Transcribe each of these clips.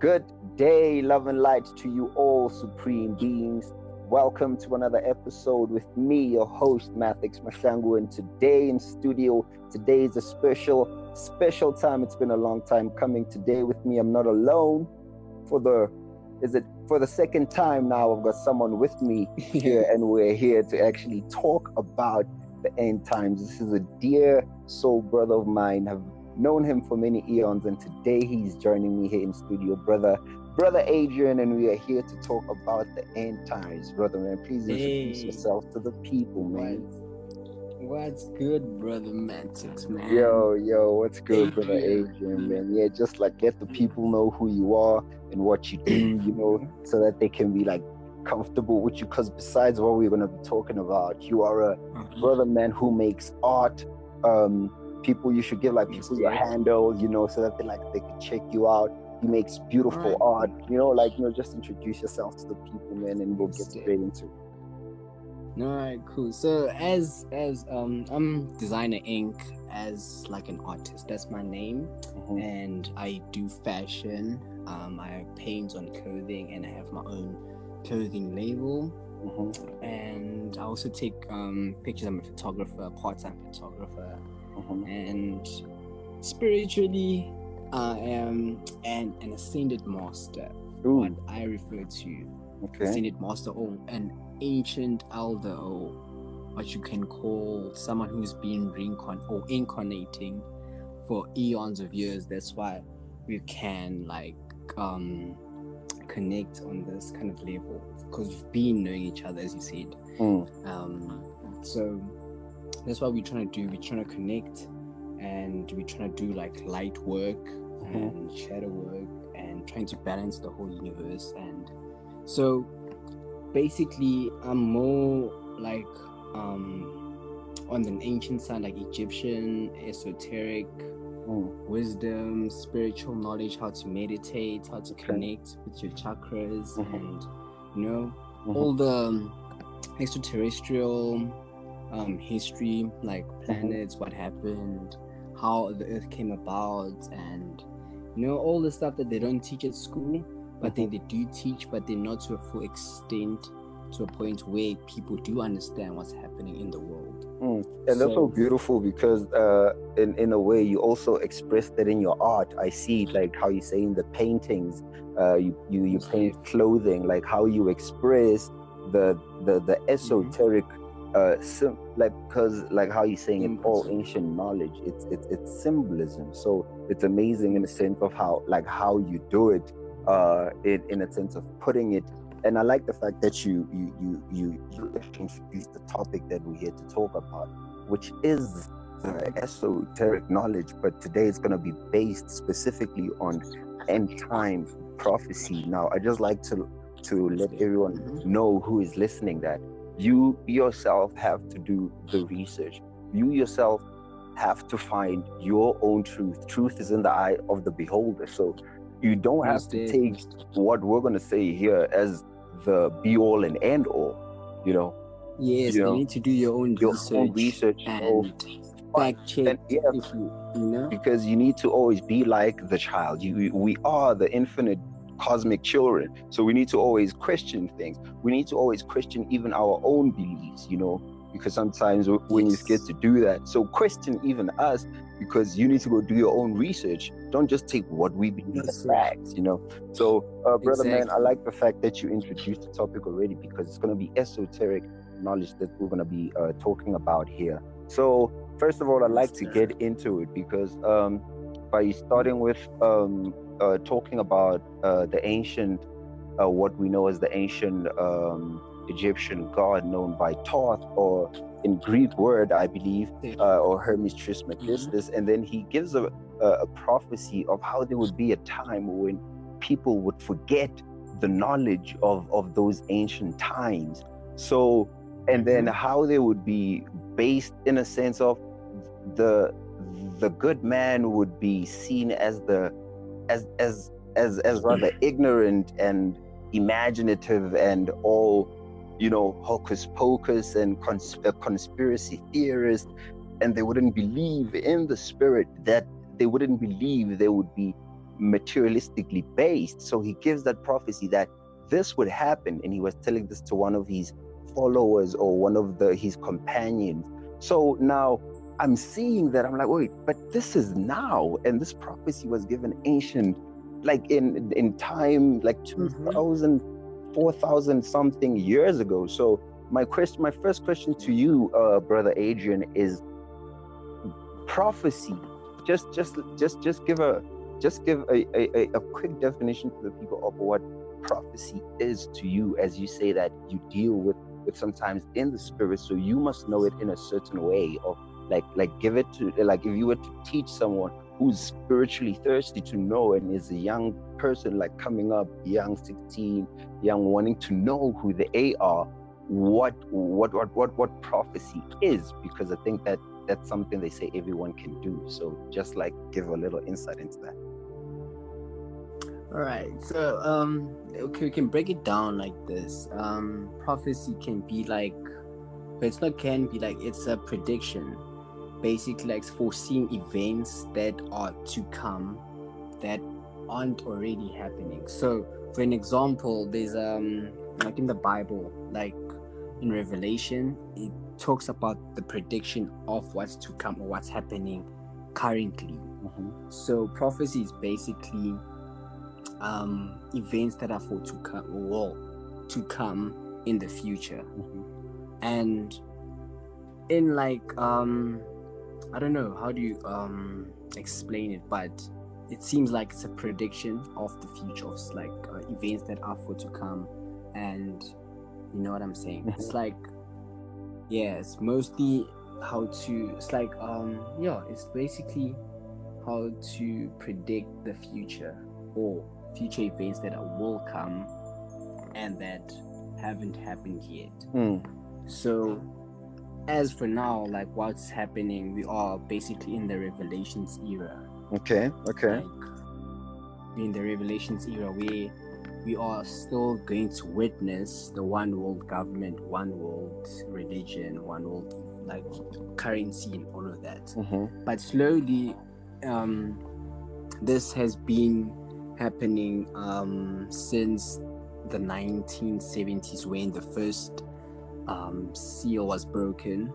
Good day, love and light to you all, supreme beings. Welcome to another episode with me, your host, Mathix Mashangu. And today in studio, today is a special time. It's been a long time coming. Today with me, I'm not alone. For the second time now, I've got someone with me here, and we're here to actually talk about the end times. This is a dear soul brother of mine. I've known him for many eons, and today he's joining me here in studio, brother Adrian, and we are here to talk about the end times. Brother, man, please introduce yourself to the people, man. What's good, brother Mathix, man? Yo, what's good, brother Adrian, man? Yeah, just like let the people know who you are and what you do, you know, so that they can be like comfortable with you, because besides what we're going to be talking about, you are a brother, man, who makes art. People, you should give like people your handle, you know, so that they can check you out. He makes beautiful art, you know, just introduce yourself to the people, man, and we'll get straight into it. All right, cool. So as I'm Designer Inc. as like an artist. That's my name, and I do fashion. I paint on clothing, and I have my own clothing label. And I also take pictures. I'm a photographer, part-time photographer. And spiritually, I am an ascended master, what I refer to. Ascended master, or an ancient elder, or what you can call someone who's been incarnating for eons of years. That's why we can connect on this kind of level, because we've been knowing each other, as you said. So that's what we're trying to do. We're trying to connect, and we're trying to do like light work and shadow work, and trying to balance the whole universe. And so basically I'm more like on the ancient side, like Egyptian esoteric wisdom, spiritual knowledge, how to meditate, how to connect with your chakras, and you know, all the extraterrestrial history, like planets, what happened, how the earth came about, and you know, all the stuff that they don't teach at school, but then they do teach, but they're not to a full extent, to a point where people do understand what's happening in the world. And that's so beautiful, because in a way you also express that in your art. I see like how you say in the paintings, you paint clothing, like how you express the esoteric because like how you're saying it, all ancient knowledge, it's symbolism. So it's amazing in a sense of how you do it, in a sense of putting it. And I like the fact that you introduced the topic that we're here to talk about, which is esoteric knowledge. But today it's going to be based specifically on end time prophecy. Now I just like to let everyone know who is listening that you yourself have to do the research. You yourself have to find your own truth. Truth is in the eye of the beholder. So you don't have to take what we're going to say here as the be-all and end-all, you know? Yes, you need to do your own research and fact-check, because you need to always be like the child. We are the infinite cosmic children, so we need to always question things. We need to always question even our own beliefs, you know, because sometimes when you're scared to do that. So question even us, because you need to go do your own research. Don't just take what we believe as facts, you know. So brother, man, I like the fact that you introduced the topic already, because it's going to be esoteric knowledge that we're going to be talking about here. So first of all, I'd like to get into it, because by starting with talking about the ancient, what we know as the ancient Egyptian god known by Thoth, or in Greek word, I believe, or Hermes Trismegistus, and then he gives a prophecy of how there would be a time when people would forget the knowledge of those ancient times. So, and then how they would be based in a sense of the good man would be seen as rather ignorant and imaginative and all, you know, hocus pocus and conspiracy theorist, and they wouldn't believe in the spirit, that they wouldn't believe there would be materialistically based. So he gives that prophecy that this would happen, and he was telling this to one of his followers or one of his companions. So now I'm seeing that, I'm like, wait, but this is now, and this prophecy was given ancient, like in time, like 2,000, 4,000 something years ago. So my first question to you, Brother Adrian, is prophecy. Just give a quick definition to the people of what prophecy is to you, as you say that you deal with sometimes in the spirit, so you must know it in a certain way, or like if you were to teach someone who's spiritually thirsty to know and is a young person, like coming up, young 16, young, wanting to know who they are, what prophecy is, because I think that that's something they say everyone can do. So just like give a little insight into that. All right, so okay, we can break it down like this. Prophecy can be like, it's a prediction, basically, like foreseeing events that are to come that aren't already happening. So for an example, there's like in the Bible, like in Revelation, it talks about the prediction of what's to come or what's happening currently. So prophecy is basically events that are to come in the future. And in like I don't know how do you explain it, but it seems like it's a prediction of the future, of like events that are for to come, and you know what I'm saying. It's like, yeah, it's mostly how to, it's like yeah, it's basically how to predict the future or future events that will come and that haven't happened yet. So as for now, like what's happening, we are basically in the Revelations era. Okay Like, in the Revelations era, we are still going to witness the one world government, one world religion, one world like currency and all of that. But slowly this has been happening since the 1970s, when the first seal was broken,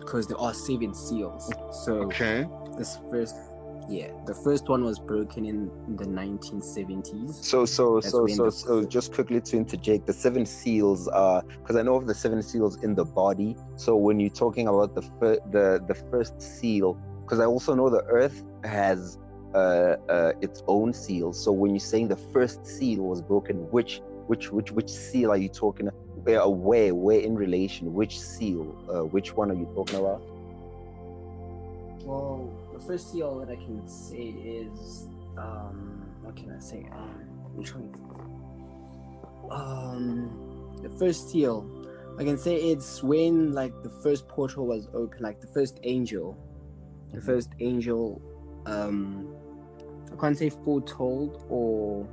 because there are 7 seals. So the first one was broken in the 1970s. So just quickly to interject, the 7 seals are, because I know of the 7 seals in the body. So when you're talking about the first seal, because I also know the earth has its own seal. So when you're saying the first seal was broken, which seal are you talking about? Where in relation? Which seal? Which one are you talking about? Well, the first seal that I can say is what can I say? I'm trying to think. The first seal, I can say it's when like the first portal was open, like the first angel. I can't say foretold or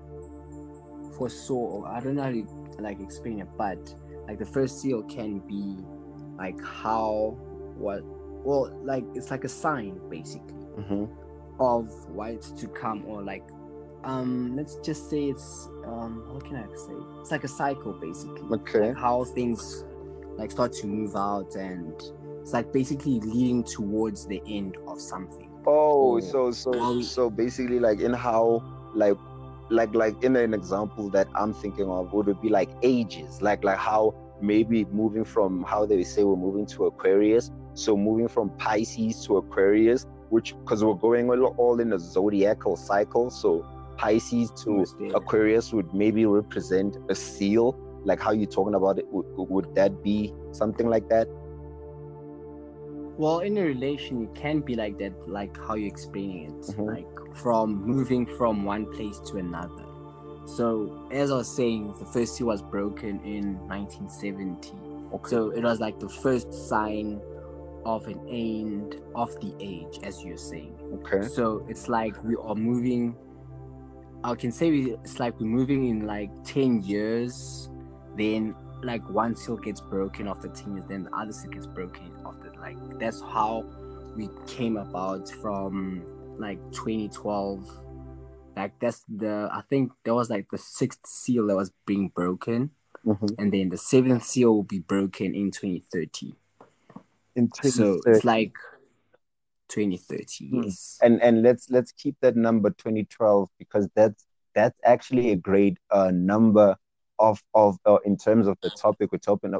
foresaw, I don't know how to like explain it, but like the first seal can be like like it's like a sign basically of what's to come, or like let's just say it's what can I say, it's like a cycle basically. Like how things like start to move out, and it's like basically leading towards the end of something. Oh, so basically, like in how, like in an example that I'm thinking of, would it be like ages, like how maybe moving from, how they say we're moving to Aquarius, so moving from Pisces to Aquarius, which, because we're going all in a zodiacal cycle, so Pisces to Aquarius would maybe represent a seal, like how you're talking about it. Would that be something like that? Well, in a relation, it can be like that, like how you're explaining it, like from moving from one place to another. So, as I was saying, the first seal was broken in 1970. So it was like the first sign of an end of the age, as you're saying. So it's like we are moving, I can say it's like we're moving in like 10 years, then like one seal gets broken after 10 years, then the other seal gets broken after, like that's how we came about from like 2012 Like that's the, I think that was like the sixth seal that was being broken. Mm-hmm. And then the seventh seal will be broken in 2030. So it's like 2030. Yes. And let's keep that number 2012 because that's actually a great number of in terms of the topic we're talking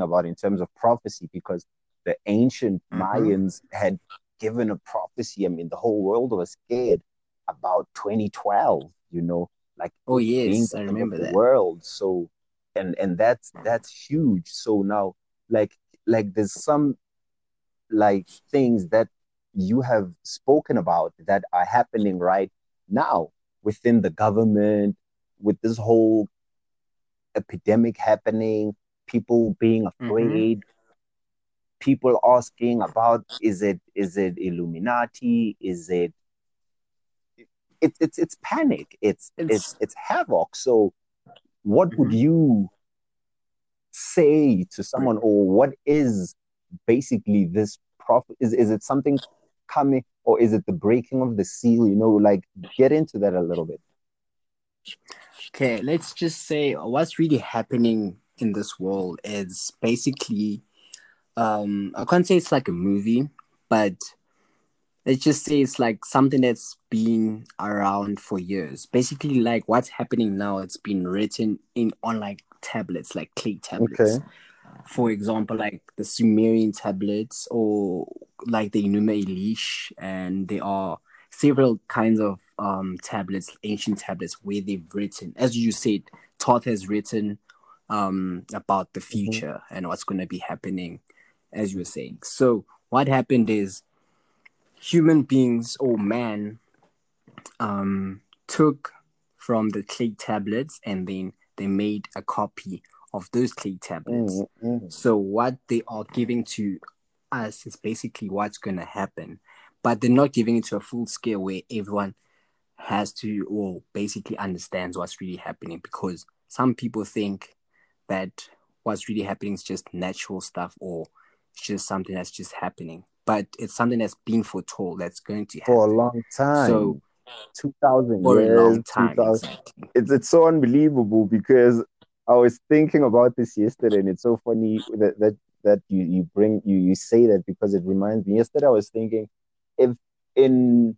about in terms of prophecy, because the ancient Mayans had given a prophecy. I mean, the whole world was scared about 2012. You know, like oh yes, I remember that world. So and that's huge. So now like there's some like things that you have spoken about that are happening right now within the government, with this whole epidemic happening, people being afraid, people asking about is it Illuminati, it's panic, it's havoc. So what would you say to someone, or what is basically this prophet? Is it something coming, or is it the breaking of the seal? You know, like get into that a little bit. Okay, let's just say what's really happening in this world is basically, I can't say it's like a movie, but let's just say it's like something that's been around for years. Basically, like what's happening now, it's been written on like tablets, like clay tablets. Okay. For example, like the Sumerian tablets, or like the Enuma Elish, and there are several kinds of tablets, ancient tablets, where they've written, as you said, Thoth has written about the future and what's going to be happening, as you were saying. So what happened is human beings, or man, took from the clay tablets, and then they made a copy of those clay tablets. So what they are giving to us is basically what's going to happen, but they're not giving it to a full scale where everyone has to, or basically understands what's really happening, because some people think that what's really happening is just natural stuff, or just something that's just happening, but it's something that's been foretold that's going to happen for a long time. So 2000 for years, a long time, 2000. Exactly. It's so unbelievable, because I was thinking about this yesterday, and it's so funny that you say that, because it reminds me. Yesterday I was thinking, if we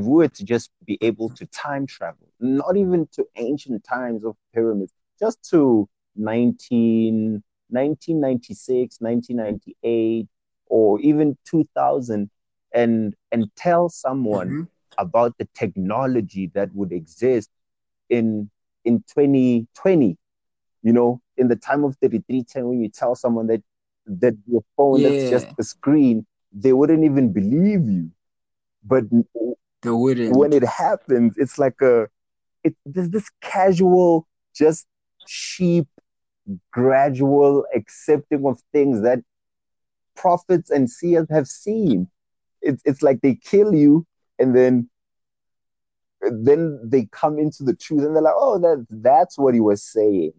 were to just be able to time travel, not even to ancient times of pyramids, just to 1996, 1998, or even 2000, and tell someone about the technology that would exist in 2020, you know, in the time of 3310, when you tell someone that your phone is just a screen, they wouldn't even believe you. But they wouldn't. When it happens, it's like there's this casual, just sheep, gradual accepting of things that prophets and seers have seen. It's like they kill you, and then they come into the truth, and they're like, oh, that's what he was saying.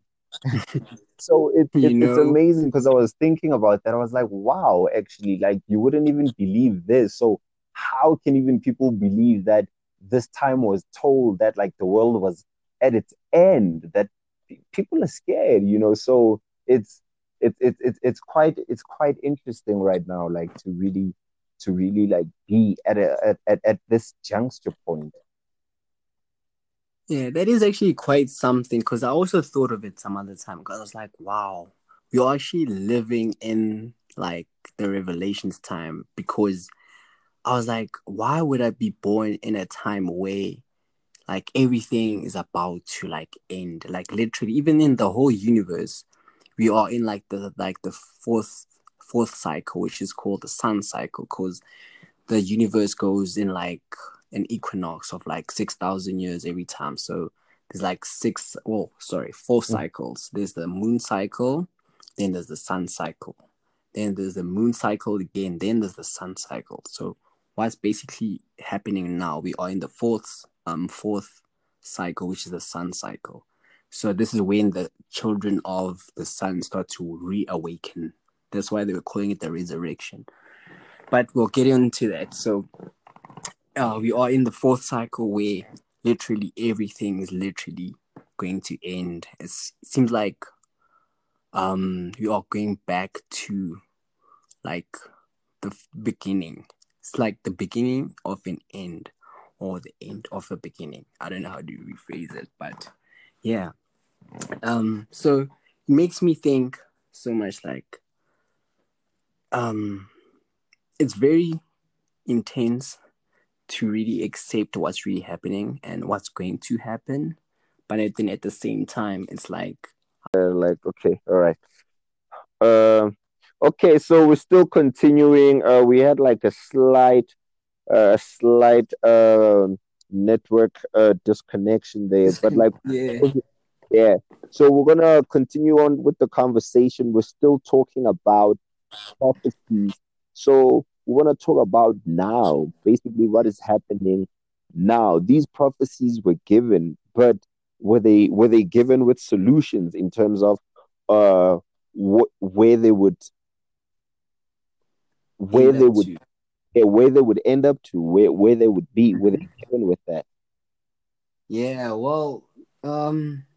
So it's amazing, because I was thinking about that. I was like, wow, actually, like you wouldn't even believe this. So how can even people believe that this time was told, that like the world was at its end, that people are scared, you know? So it's quite interesting right now, like to really like be at this juncture point. Yeah, that is actually quite something, because I also thought of it some other time, because I was like, wow, we are actually living in like the Revelation's time, because I was like, why would I be born in a time where like everything is about to like end? Like literally, even in the whole universe, we are in like the fourth cycle, which is called the sun cycle, because the universe goes in like an equinox of like 6,000 years every time. So there's like four cycles. There's the moon cycle, then there's the sun cycle, then there's the moon cycle again, then there's the sun cycle. So what's basically happening now, we are in the fourth cycle, which is the sun cycle. So this is when the children of the sun start to reawaken. That's why they were calling it the resurrection. But we'll get into that. So we are in the fourth cycle where literally everything is literally going to end. It seems like we are going back to like the beginning. It's like the beginning of an end or the end of a beginning. I don't know how to rephrase it, but yeah. So it makes me think so much like it's very intense to really accept what's really happening and what's going to happen. But I think at the same time, it's like, okay, all right. Okay, so we're still continuing. We had like a slight network disconnection there, but like, yeah. So we're gonna continue on with the conversation. We're still talking about prophecy. So we want to talk about now, basically what is happening now. These prophecies were given, but were they given with solutions in terms of where they would end up to, where they would be? Were they given with that? Yeah, well,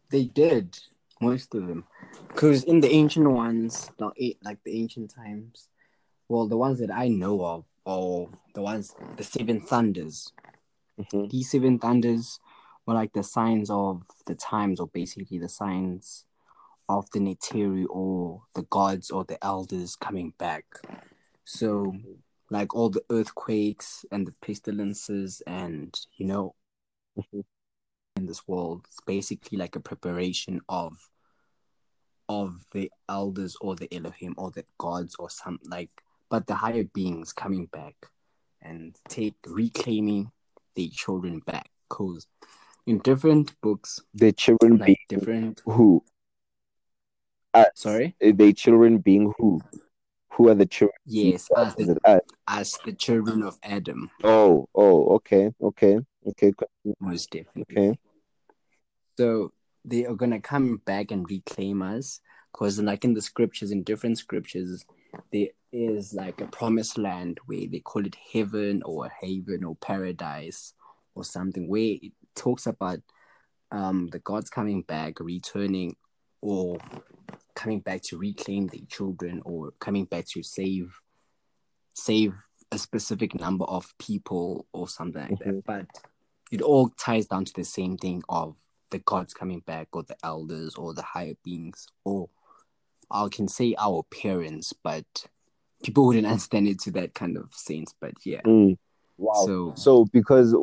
they did, most of them, because in the ancient ones, like the ancient times. Well, the ones that I know of, or the seven thunders. Mm-hmm. These seven thunders were like the signs of the times, or basically the signs of the Neteru, or the gods or the elders coming back. So, like all the earthquakes and the pestilences, and mm-hmm. in this world, it's basically like a preparation of the elders or the Elohim or the gods or some like. But the higher beings coming back and reclaiming their children back. Because in different books, their children like being different who? Sorry, their children being who? Who are the children? Yes, as the children of Adam. Oh, okay. Most definitely. Okay. So they are gonna come back and reclaim us, because like in the scriptures, in different scriptures, there is like a promised land where they call it heaven or haven or paradise or something, where it talks about the gods coming back, returning, or coming back to reclaim their children, or coming back to save a specific number of people or something like mm-hmm. that. But it all ties down to the same thing of the gods coming back, or the elders or the higher beings, or I can say our parents, but people wouldn't understand it to that kind of sense. But yeah, wow. So because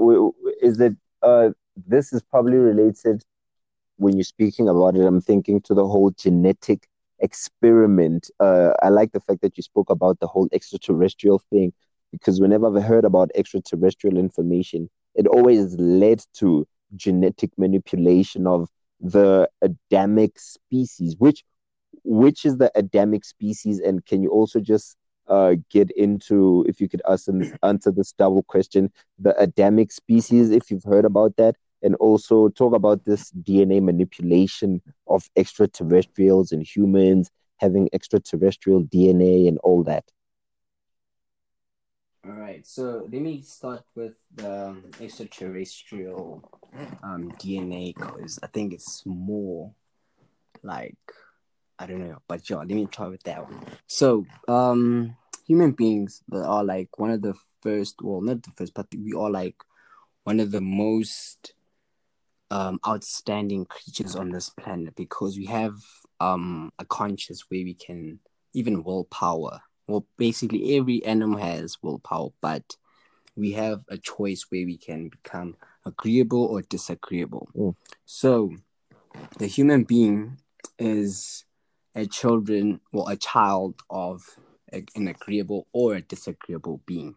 this is probably related when you're speaking about it. I'm thinking to the whole genetic experiment. I like the fact that you spoke about the whole extraterrestrial thing, because whenever I've heard about extraterrestrial information, it always led to genetic manipulation of the Adamic species, which is the Adamic species? And can you also just get into, if you could answer this double question, the Adamic species, if you've heard about that, and also talk about this DNA manipulation of extraterrestrials and humans having extraterrestrial DNA and all that. All right, so let me start with the extraterrestrial DNA, because I think it's more like, I don't know, but yeah, let me try with that one. So, human beings are like one of the first, well, not the first, but we are like one of the most outstanding creatures on this planet, because we have a conscience where we can even willpower. Well, basically every animal has willpower, but we have a choice where we can become agreeable or disagreeable. Mm. So, the human being is a child of an agreeable or a disagreeable being.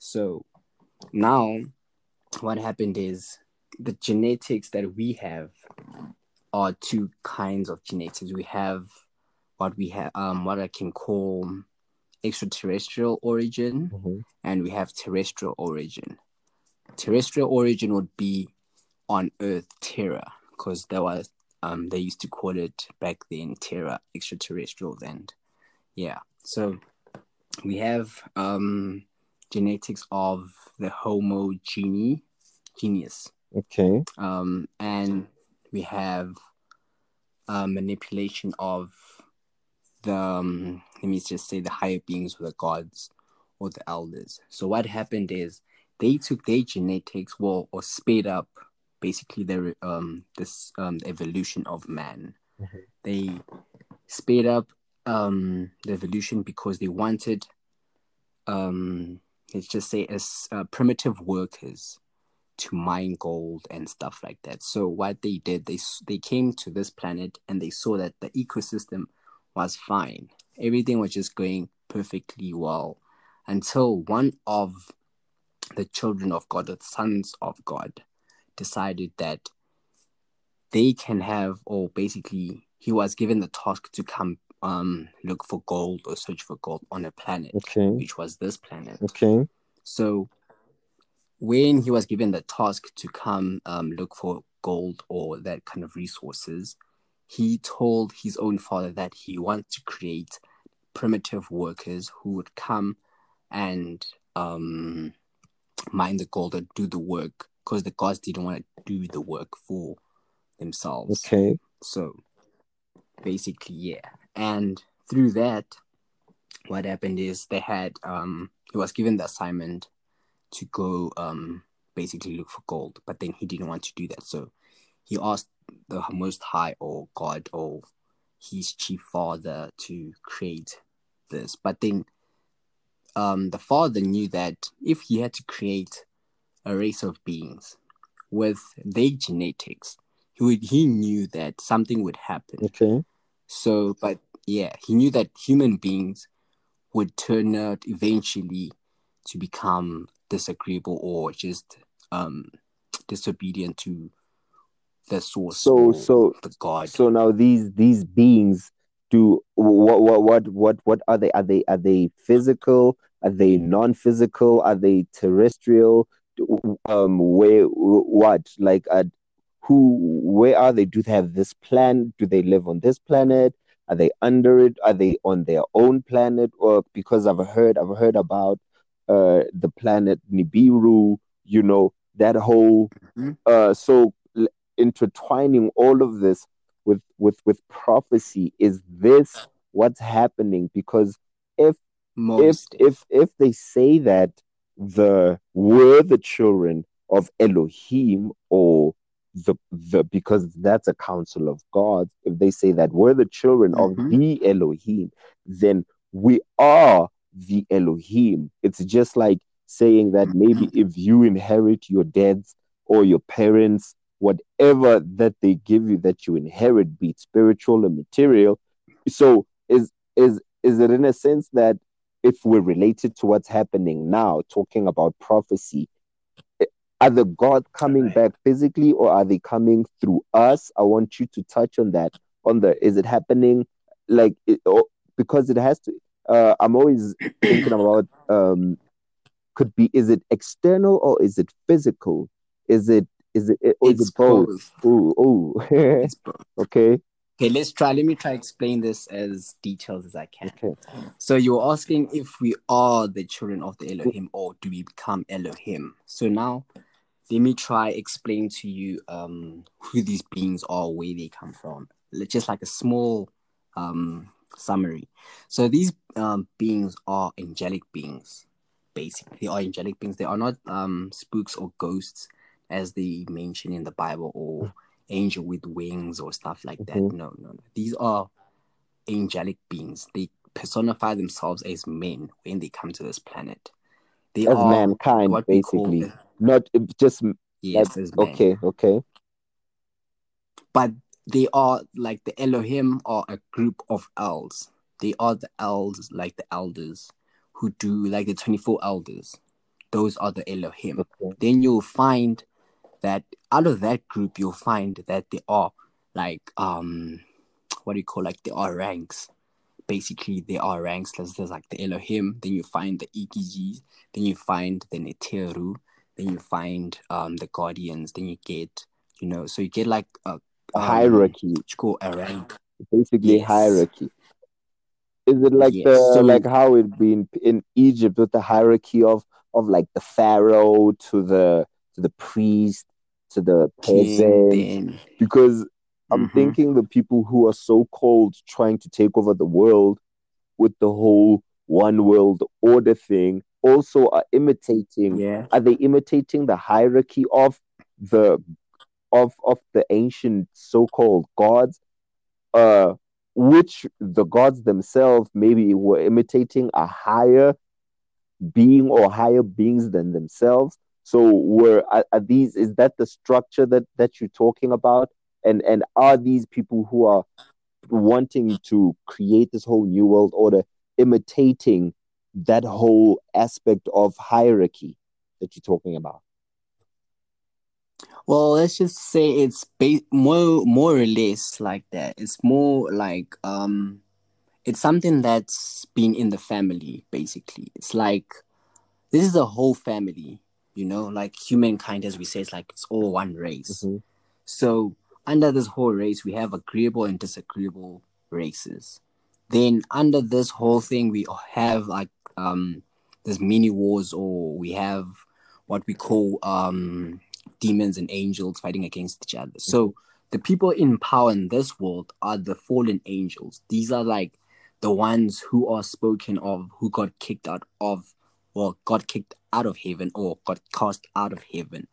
So now what happened is the genetics that we have are two kinds of genetics. We have what I can call extraterrestrial origin, mm-hmm. and we have terrestrial origin. Terrestrial origin would be on Earth, Terra, because there was they used to call it back then Terra, extraterrestrial. And yeah, so we have genetics of the Homo genius. Okay. And we have manipulation of the, let me just say, the higher beings or the gods or the elders. So what happened is they took their genetics, or sped up basically their the evolution of man. Mm-hmm. They sped up the evolution because they wanted, let's just say, as primitive workers to mine gold and stuff like that. So what they did, they came to this planet and they saw that the ecosystem was fine. Everything was just going perfectly well until one of the children of God, the sons of God, decided that they can have, or basically he was given the task to come look for gold or search for gold on a planet, which was this planet. Okay. So when he was given the task to come look for gold or that kind of resources, he told his own father that he wanted to create primitive workers who would come and mine the gold or do the work, because the gods didn't want to do the work for themselves. Okay. So basically, yeah. And through that, what happened is they had, he was given the assignment to go basically look for gold, but then he didn't want to do that. So he asked the Most High or God or his chief father to create this. But then the father knew that if he had to create a race of beings with their genetics, he knew that something would happen. Okay. So, but yeah, he knew that human beings would turn out eventually to become disagreeable or just disobedient to the source. So the God. So now these beings do what are they? Are they physical? Are they non-physical? Are they terrestrial? Where are they? Do they have this planet? Do they live on this planet? Are they under it? Are they on their own planet? Or because I've heard about the planet Nibiru, you know, that whole. Mm-hmm. So intertwining all of this with prophecy, is this what's happening? Because if they say that were the children of Elohim, or because that's a council of gods, if they say that we're the children of the Elohim, then we are the Elohim. It's just like saying that maybe if you inherit your dads or your parents, whatever that they give you that you inherit, be it spiritual and material. So is it in a sense that if we're related to what's happening now, talking about prophecy, are the gods coming back physically, or are they coming through us? I want you to touch on that. Is it happening because it has to? I'm always thinking about is it external or is it physical? Is it both? Oh, it's both. Okay. Okay, let me try explain this as detailed as I can. Okay. So you're asking if we are the children of the Elohim, or do we become Elohim? So now let me try explain to you who these beings are, where they come from. Just like a small summary. So these beings are angelic beings, basically. They are angelic beings. They are not spooks or ghosts, as they mention in the Bible, or angel with wings or stuff like that. No. These are angelic beings. They personify themselves as men when they come to this planet. They as are mankind, what basically. Not just... Yes, as men. Okay. But they are like the Elohim, or a group of elves. They are the elves, like the elders, who do like the 24 elders. Those are the Elohim. Okay. Then you'll find that out of that group, you'll find that they are like, they are ranks. Basically, they are ranks. There's like the Elohim, then you find the Ikiji, then you find the Neteru, then you find the Guardians, then you get, so you get like a hierarchy. Which call a rank. Basically, yes. Hierarchy. Is it like how it'd be in Egypt with the hierarchy of of like the pharaoh to the priest to the peasant, because I'm thinking the people who are so called trying to take over the world with the whole one world order thing also are imitating. Yeah. Are they imitating the hierarchy of the ancient so-called gods, which the gods themselves maybe were imitating a higher being or higher beings than themselves? So are these? Is that the structure that you're talking about? And are these people who are wanting to create this whole new world order imitating that whole aspect of hierarchy that you're talking about? Well, let's just say it's more or less like that. It's more like it's something that's been in the family, basically. It's like this is a whole family, you know, like humankind, as we say, it's like it's all one race. Mm-hmm. So under this whole race, we have agreeable and disagreeable races. Then under this whole thing, we have like there's many wars, or we have what we call demons and angels fighting against each other. So the people in power in this world are the fallen angels. These are like the ones who are spoken of, who got kicked out of heaven or got cast out of heaven.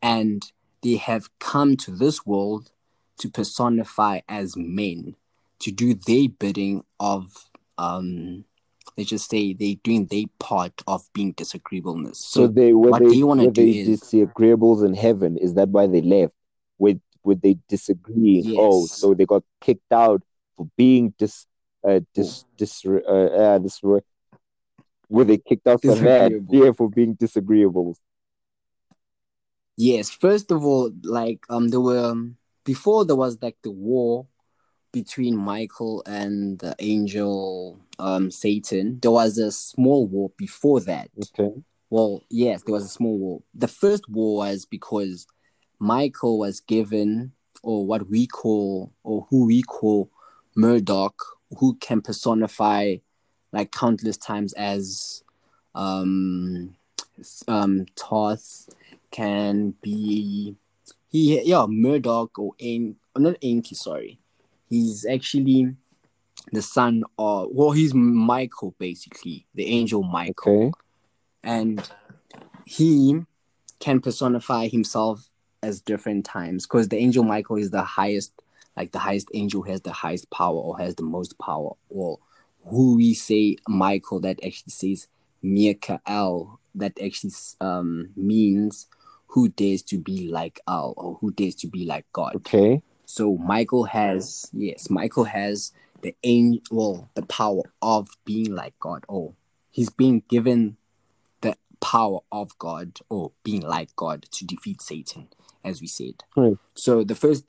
And they have come to this world to personify as men, to do their bidding of, let's just say they're doing their part of being disagreeableness. So what they want to do is disagreeables in heaven. Is that why they left? With they disagreeing? Yes. Oh, so they got kicked out for being were they kicked out for that? Yeah, for being disagreeables. Yes. First of all, like there were before there was like the war between Michael and the angel Satan. There was a small war before that. Okay. Well, yes, there was a small war. The first war was because Michael was given, or what we call, or who we call Murdoch, who can personify like countless times as Thoth, can be Murdoch or Enki, sorry. He's actually the son of... Well, he's Michael, basically. The angel Michael. Okay. And he can personify himself as different times. Because the angel Michael is the highest... Like, the highest angel has the highest power or has the most power. Or who we say Michael, that actually says Michael. That actually means who dares to be like El, or who dares to be like God. Okay. So Michael has the angel, well, the power of being like God, or he's being given the power of God, or being like God, to defeat Satan, as we said. Right. So the first,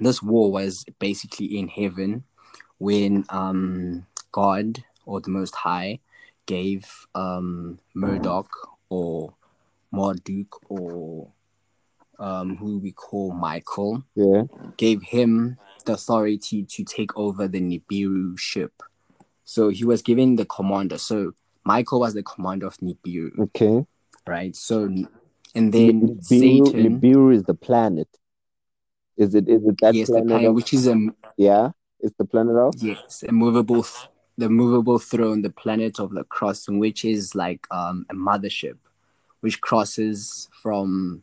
this war was basically in heaven when God, or the Most High, gave Murdoch, or Marduk, or... who we call Michael, gave him the authority to take over the Nibiru ship. So he was given the commander. So Michael was the commander of Nibiru. Okay. Right? So, and then Satan... Nibiru is the planet. Is it that planet? Yes, the planet, which is it's the planet of? Yes, the movable throne, the planet of the crossing, which is like a mothership, which crosses from...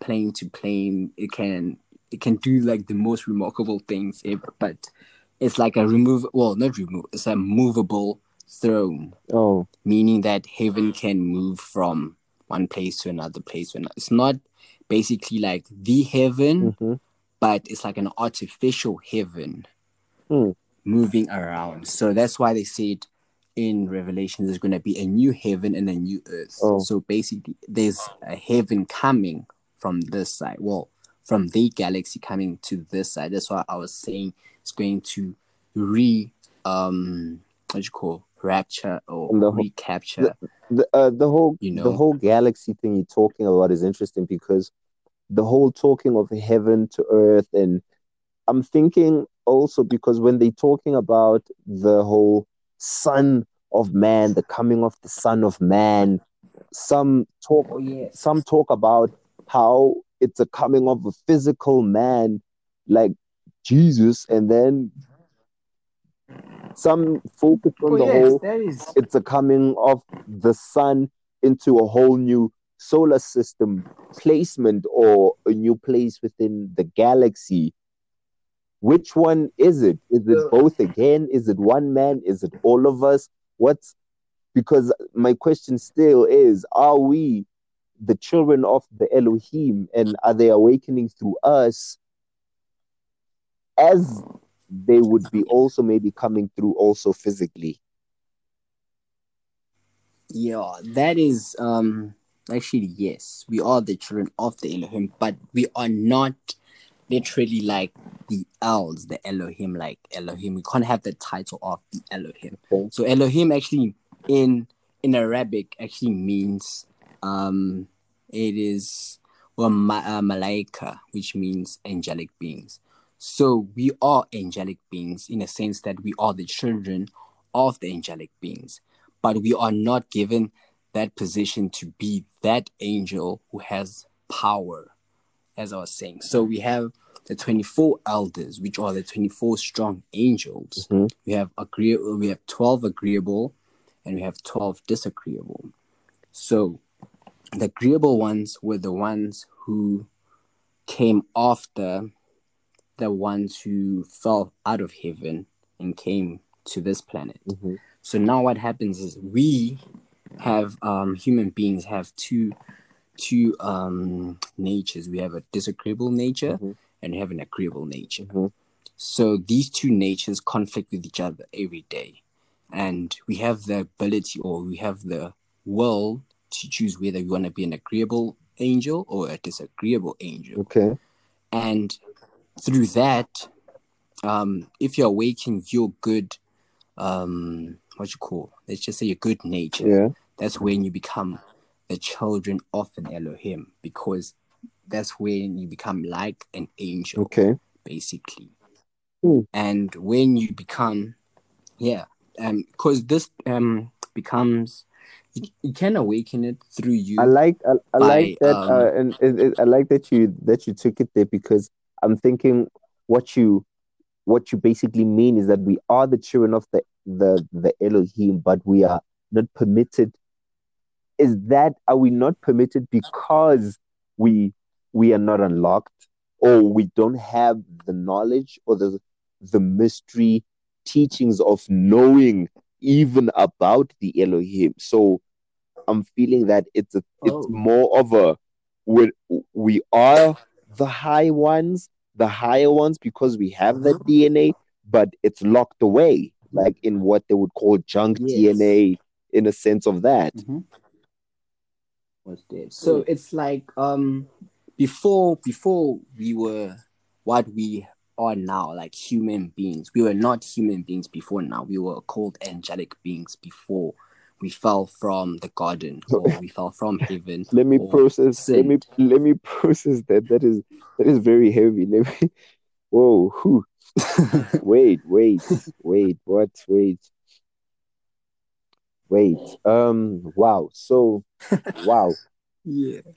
plane to plane. It can do like the most remarkable things ever, but it's like it's a movable throne. Oh, meaning that heaven can move from one place to another place. It's not basically like the heaven, but it's like an artificial heaven moving around. So that's why they said in Revelation there's going to be a new heaven and a new earth. Oh. So basically there's a heaven coming from this side, from the galaxy coming to this side. That's why I was saying it's going to rapture or recapture. The whole galaxy thing you're talking about is interesting, because the whole talking of heaven to earth, and I'm thinking also because when they're talking about the whole Son of Man, the coming of the Son of Man, some talk about how it's a coming of a physical man like Jesus, and then some focus on it's a coming of the sun into a whole new solar system placement or a new place within the galaxy. Which one is it? Is it both again? Is it one man? Is it all of us? Because my question still is, are we the children of the Elohim, and are they awakening through us as they would be also maybe coming through also physically? Yeah, that is actually, yes, we are the children of the Elohim, but we are not literally like the elves, the Elohim, like Elohim. We can't have the title of the Elohim. Okay. So Elohim actually in Arabic actually means it is malaika, which means angelic beings. So we are angelic beings in a sense that we are the children of the angelic beings, but we are not given that position to be that angel who has power, as I was saying. So we have the 24 elders, which are the 24 strong angels. Mm-hmm. We have 12 agreeable, and we have 12 disagreeable. So the agreeable ones were the ones who came after the ones who fell out of heaven and came to this planet. Mm-hmm. So now what happens is we have human beings have two natures. We have a disagreeable nature, mm-hmm. and we have an agreeable nature. Mm-hmm. So these two natures conflict with each other every day, and we have the ability, or we have the will to choose whether we want to be an agreeable angel or a disagreeable angel. Okay. And through that, if you're awakened, your good, let's just say your good nature. Yeah. That's when you become the children of an Elohim, because that's when you become like an angel, okay, basically. Ooh. And when you become, because this becomes, you can awaken it through you. I like that you took it there, because I'm thinking what you basically mean is that we are the children of the Elohim, but we are not permitted. Are we not permitted because we are not unlocked, or we don't have the knowledge or the mystery teachings of knowing even about the Elohim? So I'm feeling that it's more of a we are the higher ones because we have that DNA, but it's locked away, like in what they would call junk DNA, in a sense of that. Mm-hmm. So it's like before we were what we are now, like human beings. We were not human beings before now. We were called angelic beings before we fell from the garden, or we fell from heaven. Let me process that. That is very heavy. Wow. So, yeah.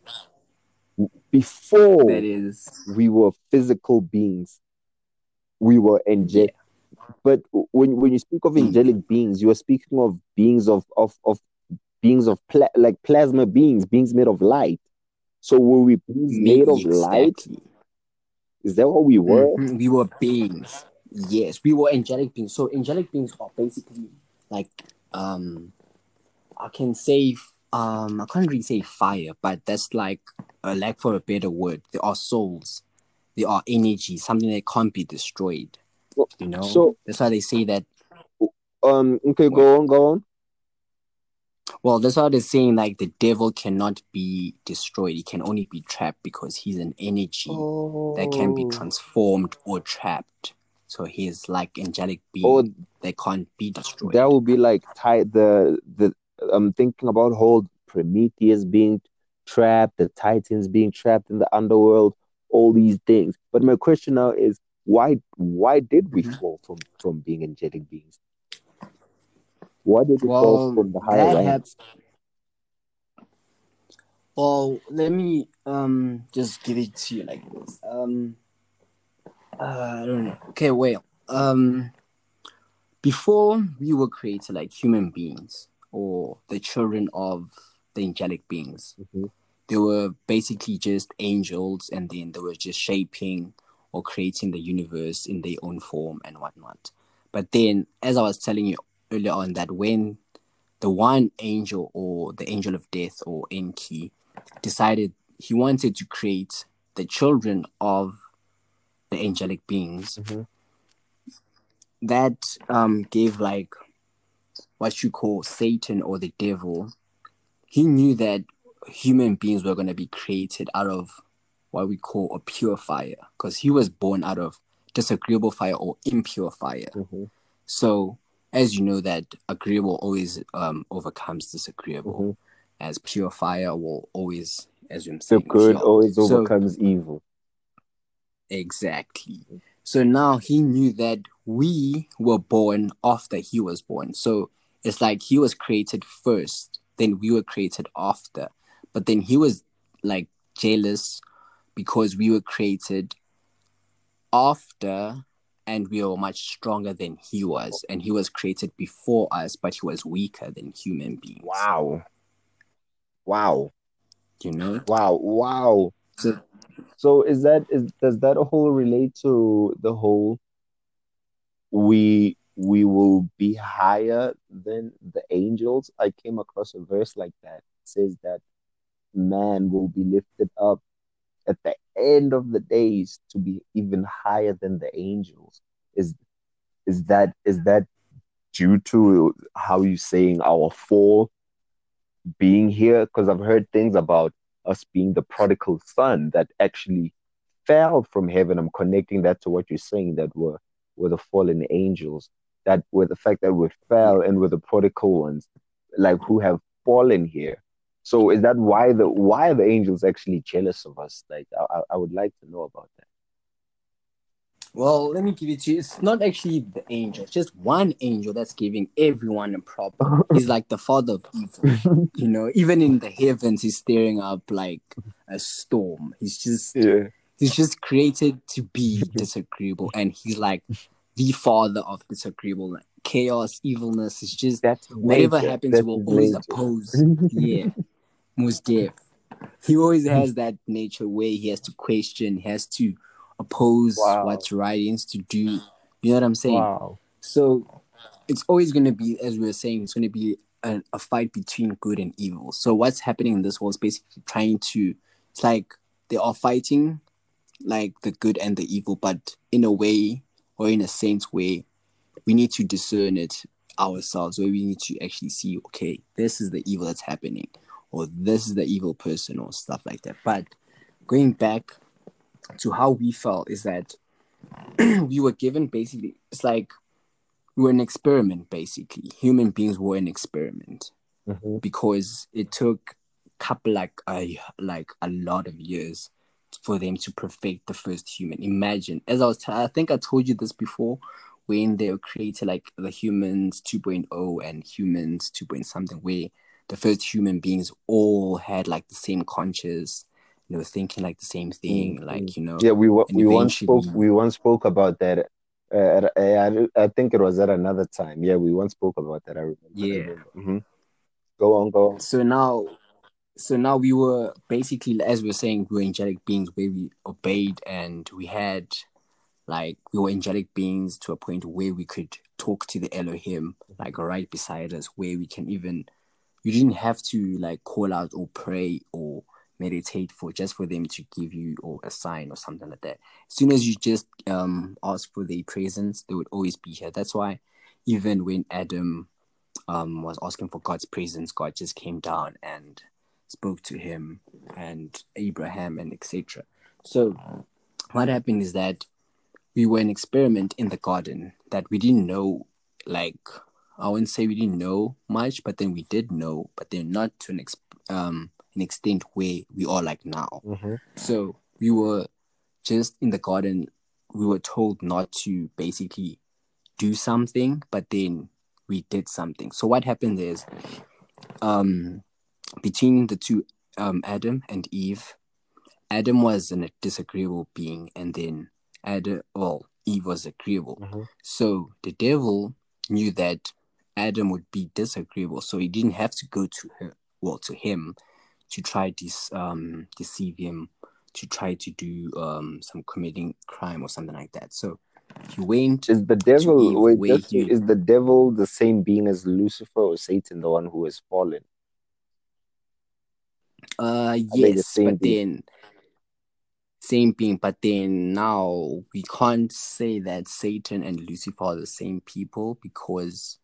Before that is, we were physical beings. We were angelic. Yeah. But when you speak of angelic beings, you are speaking of beings of plasma beings made of light. So were we made of light? Is that what we were? Mm-hmm. We were beings. Yes, we were angelic beings. So angelic beings are basically like, I can say, I can't really say fire, but that's like a lack for a better word. There are souls, there are energy, something that can't be destroyed. You know, so that's why they say that. Okay, go on. Well, that's why they're saying like the devil cannot be destroyed. He can only be trapped because he's an energy that can be transformed or trapped. So he is like angelic being. They can't be destroyed. That would be like the I'm thinking about whole Prometheus being trapped, the Titans being trapped in the underworld, all these things. But my question now is, why did we fall from being angelic beings? Why did we fall from the higher ranks? Well, let me just give it to you like this. I don't know. Okay, well, before we were created like human beings or the children of the angelic beings, mm-hmm. they were basically just angels, and then they were just shaping or creating the universe in their own form and whatnot. But then, as I was telling you earlier on, that when the one angel, or the angel of death, or Enki, decided he wanted to create the children of the angelic beings, mm-hmm. that gave like what you call Satan or the devil. He knew that human beings were going to be created out of what we call a pure fire, because he was born out of disagreeable fire or impure fire. Mm-hmm. So, as you know, that agreeable always overcomes disagreeable, mm-hmm. as pure fire will always, as you said, the good always overcomes evil. Exactly. So now he knew that we were born after he was born. So it's like he was created first, then we were created after. But then he was like jealous because we were created after, and we were much stronger than he was. And he was created before us, but he was weaker than human beings. Wow. You know? Wow. So does that whole relate to the whole we will be higher than the angels? I came across a verse like that. It says that man will be lifted up at the end of the days to be even higher than the angels. Is that due to how you're saying our fall being here? Because I've heard things about us being the prodigal son that actually fell from heaven. I'm connecting that to what you're saying, that were the fallen angels, that were the fact that we fell and were the prodigal ones, like who have fallen here. So is that why are the angels actually jealous of us? Like, I would like to know about that. Well, let me give it to you. It's not actually the angel. It's just one angel that's giving everyone a problem. He's like the father of evil. You know, even in the heavens, he's staring up like a storm. He's just created to be disagreeable. And he's like the father of disagreeable chaos, evilness. It's just whatever happens, he will always oppose. Yeah. Musgef. He always has that nature where he has to question, he has to oppose what's right, is to do. You know what I'm saying? Wow. So it's always going to be, as we were saying, it's going to be a fight between good and evil. So what's happening in this world is basically it's like they are fighting like the good and the evil, but in a way or in a sense where we need to discern it ourselves, where we need to actually see, okay, this is the evil that's happening, or this is the evil person, or stuff like that. But going back to how we fell, is that we were given basically, it's like we were an experiment, basically. Human beings were an experiment, mm-hmm. because it took a lot of years for them to perfect the first human. Imagine, as I think I told you this before, when they were created, like the humans 2.0 and humans 2. Something, where the first human beings all had like the same conscious. You know, thinking like the same thing, like, you know. Yeah, we once spoke about that. I think it was at another time. Yeah, we once spoke about that. I remember. Yeah. Mm-hmm. Go on. So now we were basically, as we were saying, we were angelic beings where we obeyed, and we had, like, we were angelic beings to a point where we could talk to the Elohim, like right beside us, where we can even, you didn't have to like call out or pray or meditate for them to give you or a sign or something like that. As soon as you just ask for their presence, they would always be here. That's why even when Adam was asking for God's presence, God just came down and spoke to him and Abraham and etc. So what happened is that we were an experiment in the garden that we didn't know, like, I wouldn't say we didn't know much, but then we did know, but then not to an extent where we are like now. Mm-hmm. So we were just in the garden, we were told not to basically do something, but then we did something. So what happened is, between the two Adam and Eve. Adam was a disagreeable being, and then Eve was agreeable. Mm-hmm. So the devil knew that Adam would be disagreeable, so he didn't have to go to her, well, to him, to try to deceive him, to try to do some committing crime or something like that. So he went. Is the devil is the devil the same being as Lucifer or Satan, the one who has fallen? Yes, but then same being, but then now we can't say that Satan and Lucifer are the same people, because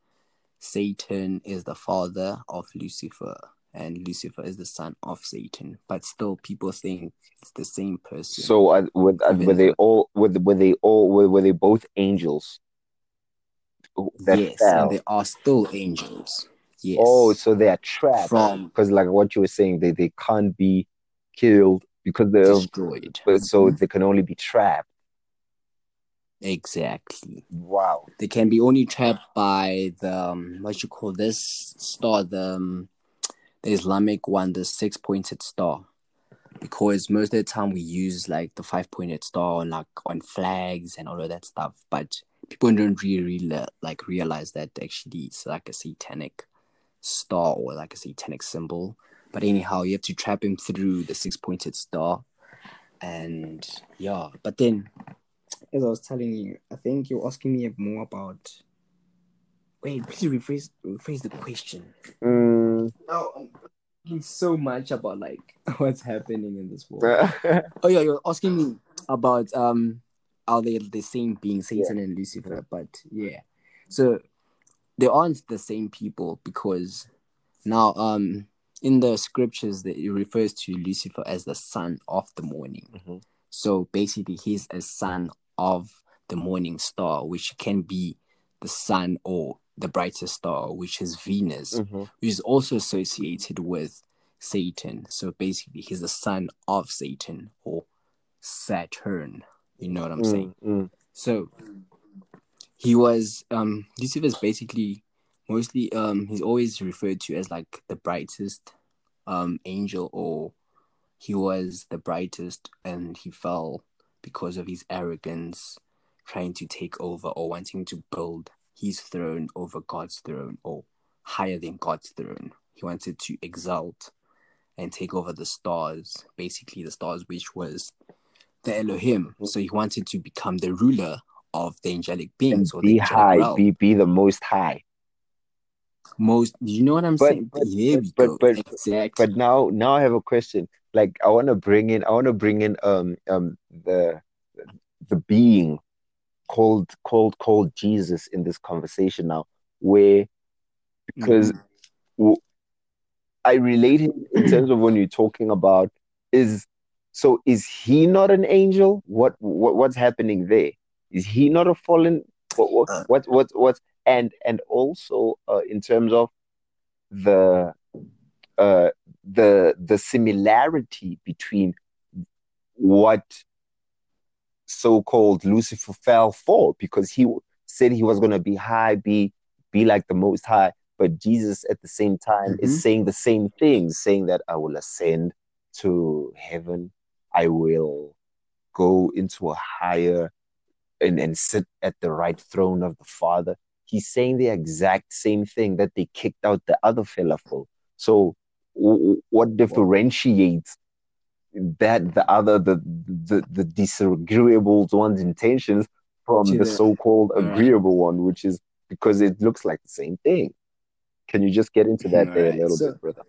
Satan is the father of Lucifer and Lucifer is the son of Satan, but still people think it's the same person. So were they both angels? Yes, fell? And they are still angels. Yes. Oh, so they are trapped, because like what you were saying, they can't be killed because they're destroyed. So they can only be trapped. Exactly. Wow. They can be only trapped by the the Islamic one, the 6-pointed star, because most of the time we use like the 5-pointed star, like on flags and all of that stuff, but people don't really like realize that actually it's like a satanic star or like a satanic symbol. But anyhow, you have to trap him through the 6-pointed star. And yeah, but then as I was telling you, I think you're asking me more about... Wait, please rephrase the question. Oh, I'm thinking so much about like what's happening in this world. Oh yeah, you're asking me about are they the same being, Satan and Lucifer? But yeah, so they aren't the same people, because now in the scriptures it refers to Lucifer as the son of the morning. Mm-hmm. So basically he's a son of the morning star, which can be the sun or the brightest star, which is Venus, which is also associated with Satan. So basically he's the son of Satan or Saturn, you know what I'm saying? So he was Lucifer is basically mostly he's always referred to as like the brightest angel, or he was the brightest, and he fell because of his arrogance, trying to take over or wanting to build his throne over God's throne, or higher than God's throne. He wanted to exalt and take over the stars, basically the stars which was the Elohim. So he wanted to become the ruler of the angelic beings, or the high realm. Be the most high. Most, you know what I'm saying? Exactly. But now I have a question. Like I want to bring in the being called Jesus in this conversation now, where, because I relate him in terms of when you're talking about is he not an angel? What's happening there? Is he not a fallen? What? And also in terms of the similarity between what so-called Lucifer fell for, because he said he was going to be high, be like the Most High, but Jesus at the same time is saying the same thing, saying that I will ascend to heaven, I will go into a higher and sit at the right throne of the Father. He's saying the exact same thing that they kicked out the other fella for. So what differentiates that the disagreeable one's intentions from the so-called agreeable one, which is because it looks like the same thing? Can you just get into that there a little bit, brother?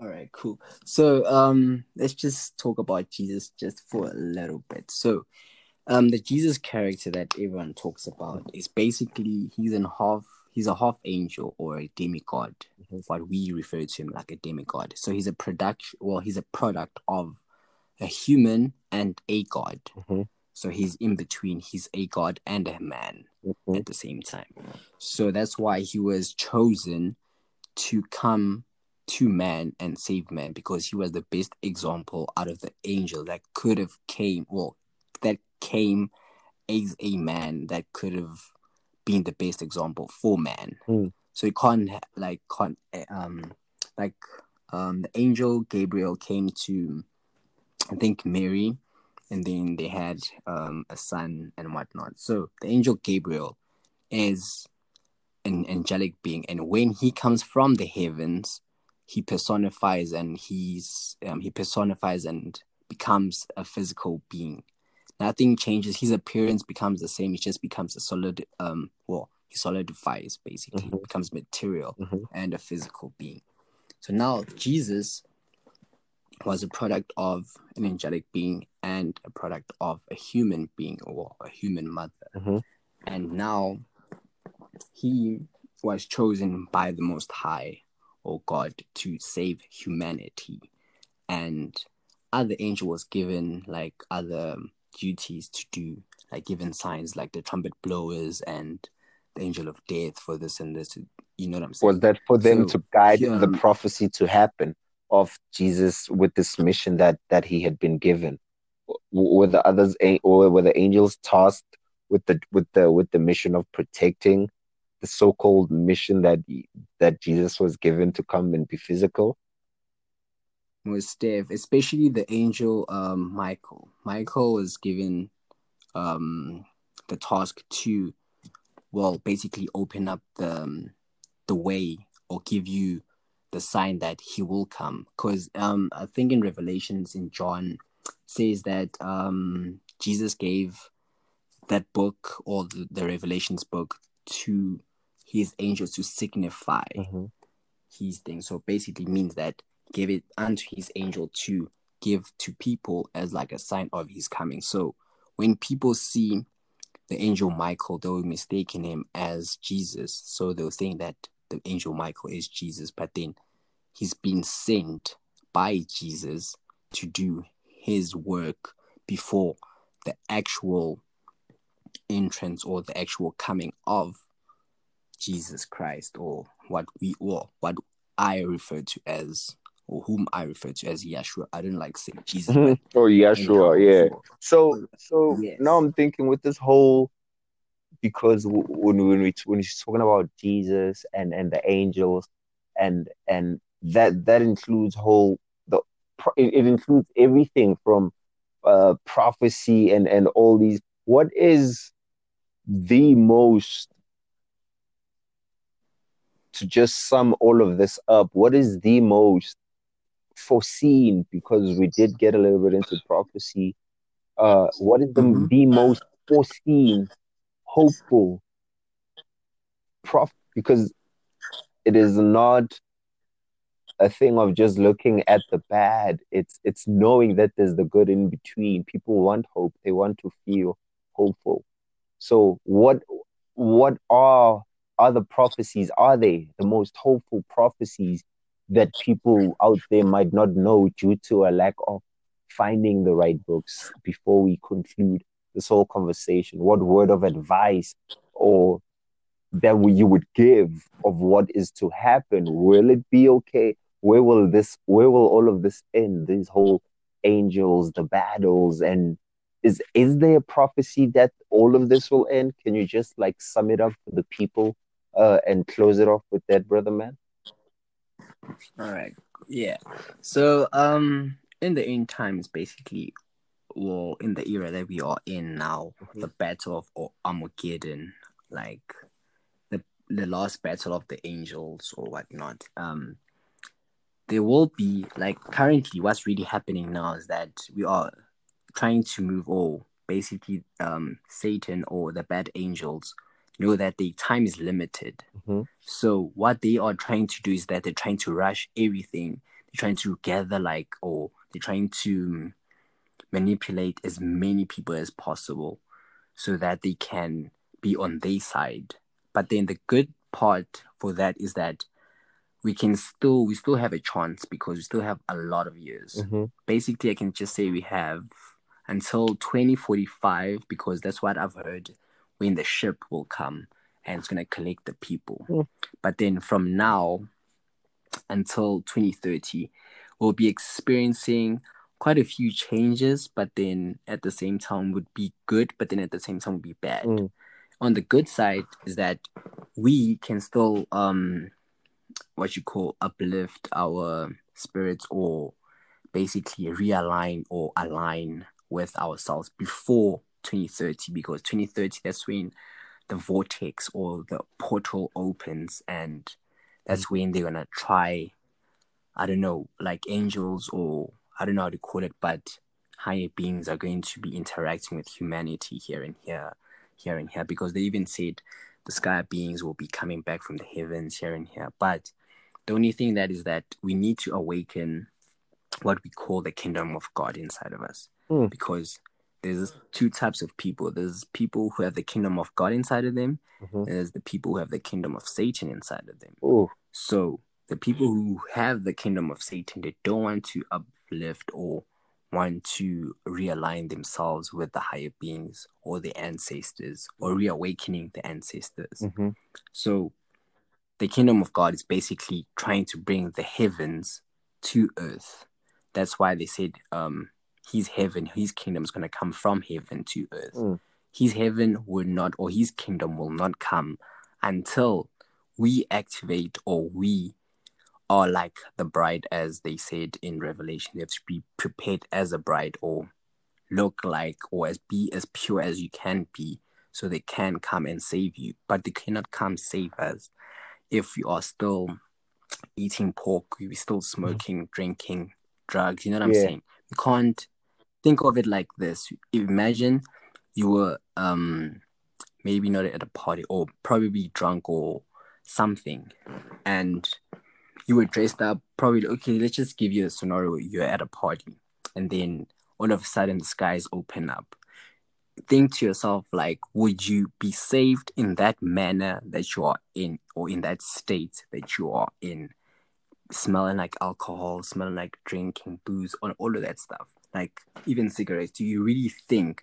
All right, cool. So let's just talk about Jesus just for a little bit. So the Jesus character that everyone talks about is basically he's a half angel or a demigod, what we refer to him like a demigod. So he's a product of a human and a god. So he's in between, he's a god and a man at the same time. So that's why he was chosen to come to man and save man, because he was the best example out of the angel that could have came as a man, that could have being the best example for man. So you can't the angel Gabriel came to, I think, Mary, and then they had a son and whatnot. So the angel Gabriel is an angelic being, and when he comes from the heavens, he personifies and he personifies and becomes a physical being. Nothing changes. His appearance becomes the same. He just becomes a solid, he solidifies, basically. Mm-hmm. He becomes material and a physical being. So now Jesus was a product of an angelic being and a product of a human being or a human mother. Mm-hmm. And now he was chosen by the Most High or God to save humanity. And other angel was given like other duties to do, like given signs like the trumpet blowers and the angel of death for this and this. You know what I'm saying? Was that for them to guide the prophecy to happen of Jesus with this mission that he had been given? Were the others, or were the angels tasked with the mission of protecting the so-called mission that Jesus was given to come and be physical? Was Dev, especially the angel Michael. Michael was given the task to, basically open up the way or give you the sign that he will come. Because I think in Revelations in John, it says that Jesus gave that book or the Revelations book to his angels to signify his thing. So basically means that gave it unto his angel to give to people as like a sign of his coming. So when people see the angel Michael, they will mistake him as Jesus. So they'll think that the angel Michael is Jesus, but then he's been sent by Jesus to do his work before the actual entrance or the actual coming of Jesus Christ, or what I refer to as, or whom I refer to as Yahshua. I don't like saying Jesus. Oh, Yahshua, yeah. So yes. Now I'm thinking with this whole, because when she's talking about Jesus and the angels and that includes it includes everything from prophecy and all these. What is the most, to just sum all of this up, what is the most foreseen, because we did get a little bit into prophecy, what is the most foreseen, hopeful because it is not a thing of just looking at the bad, it's knowing that there's the good in between. People want hope, they want to feel hopeful. So what are the prophecies, are they the most hopeful prophecies that people out there might not know due to a lack of finding the right books? Before we conclude this whole conversation, what word of advice or that you would give of what is to happen? Will it be okay? Where will all of this end? These whole angels, the battles, and is there a prophecy that all of this will end? Can you just sum it up for the people and close it off with that, brother man? All right, yeah. So in the end times, basically, or in the era that we are in now, the battle of Armageddon, the last battle of the angels or whatnot, there will be, currently what's really happening now is that we are trying to move, or basically Satan or the bad angels know that their time is limited. So what they are trying to do is that they're trying to rush everything. They're trying to gather or they're trying to manipulate as many people as possible so that they can be on their side. But then the good part for that is that we still have a chance, because we still have a lot of years. Basically, I can just say we have until 2045, because that's what I've heard, when the ship will come and it's going to collect the people. But then from now until 2030, we'll be experiencing quite a few changes, but then at the same time would be good, but then at the same time would be bad. On the good side is that we can still uplift our spirits, or basically realign or align with ourselves before 2030, because 2030, that's when the vortex or the portal opens, and that's when they're gonna try, I don't know, like angels, or I don't know how to call it, but higher beings are going to be interacting with humanity here and here, because they even said the sky beings will be coming back from the heavens here and here. But the only thing that is that we need to awaken what we call the kingdom of God inside of us, because there's two types of people. There's people who have the kingdom of God inside of them, and there's the people who have the kingdom of Satan inside of them. So the people who have the kingdom of Satan, they don't want to uplift or want to realign themselves with the higher beings or the ancestors, or reawakening the ancestors. So the kingdom of God is basically trying to bring the heavens to earth. That's why they said his heaven, his kingdom is going to come from heaven to earth. His heaven will not, or his kingdom will not come until we activate, or we are like the bride, as they said in Revelation. You have to be prepared as a bride, or look like, or as be as pure as you can be, so they can come and save you. But they cannot come save us if you are still eating pork, you're still smoking, drinking drugs. You know what I'm saying? You can't think of it like this. Imagine you were maybe not at a party, or probably drunk or something, and you were dressed up. Probably, okay, let's just give you a scenario. You're at a party, and then all of a sudden the skies open up. Think to yourself, like, would you be saved in that manner that you are in, or in that state that you are in? Smelling like alcohol, smelling like drinking booze, on all of that stuff, like even cigarettes. Do you really think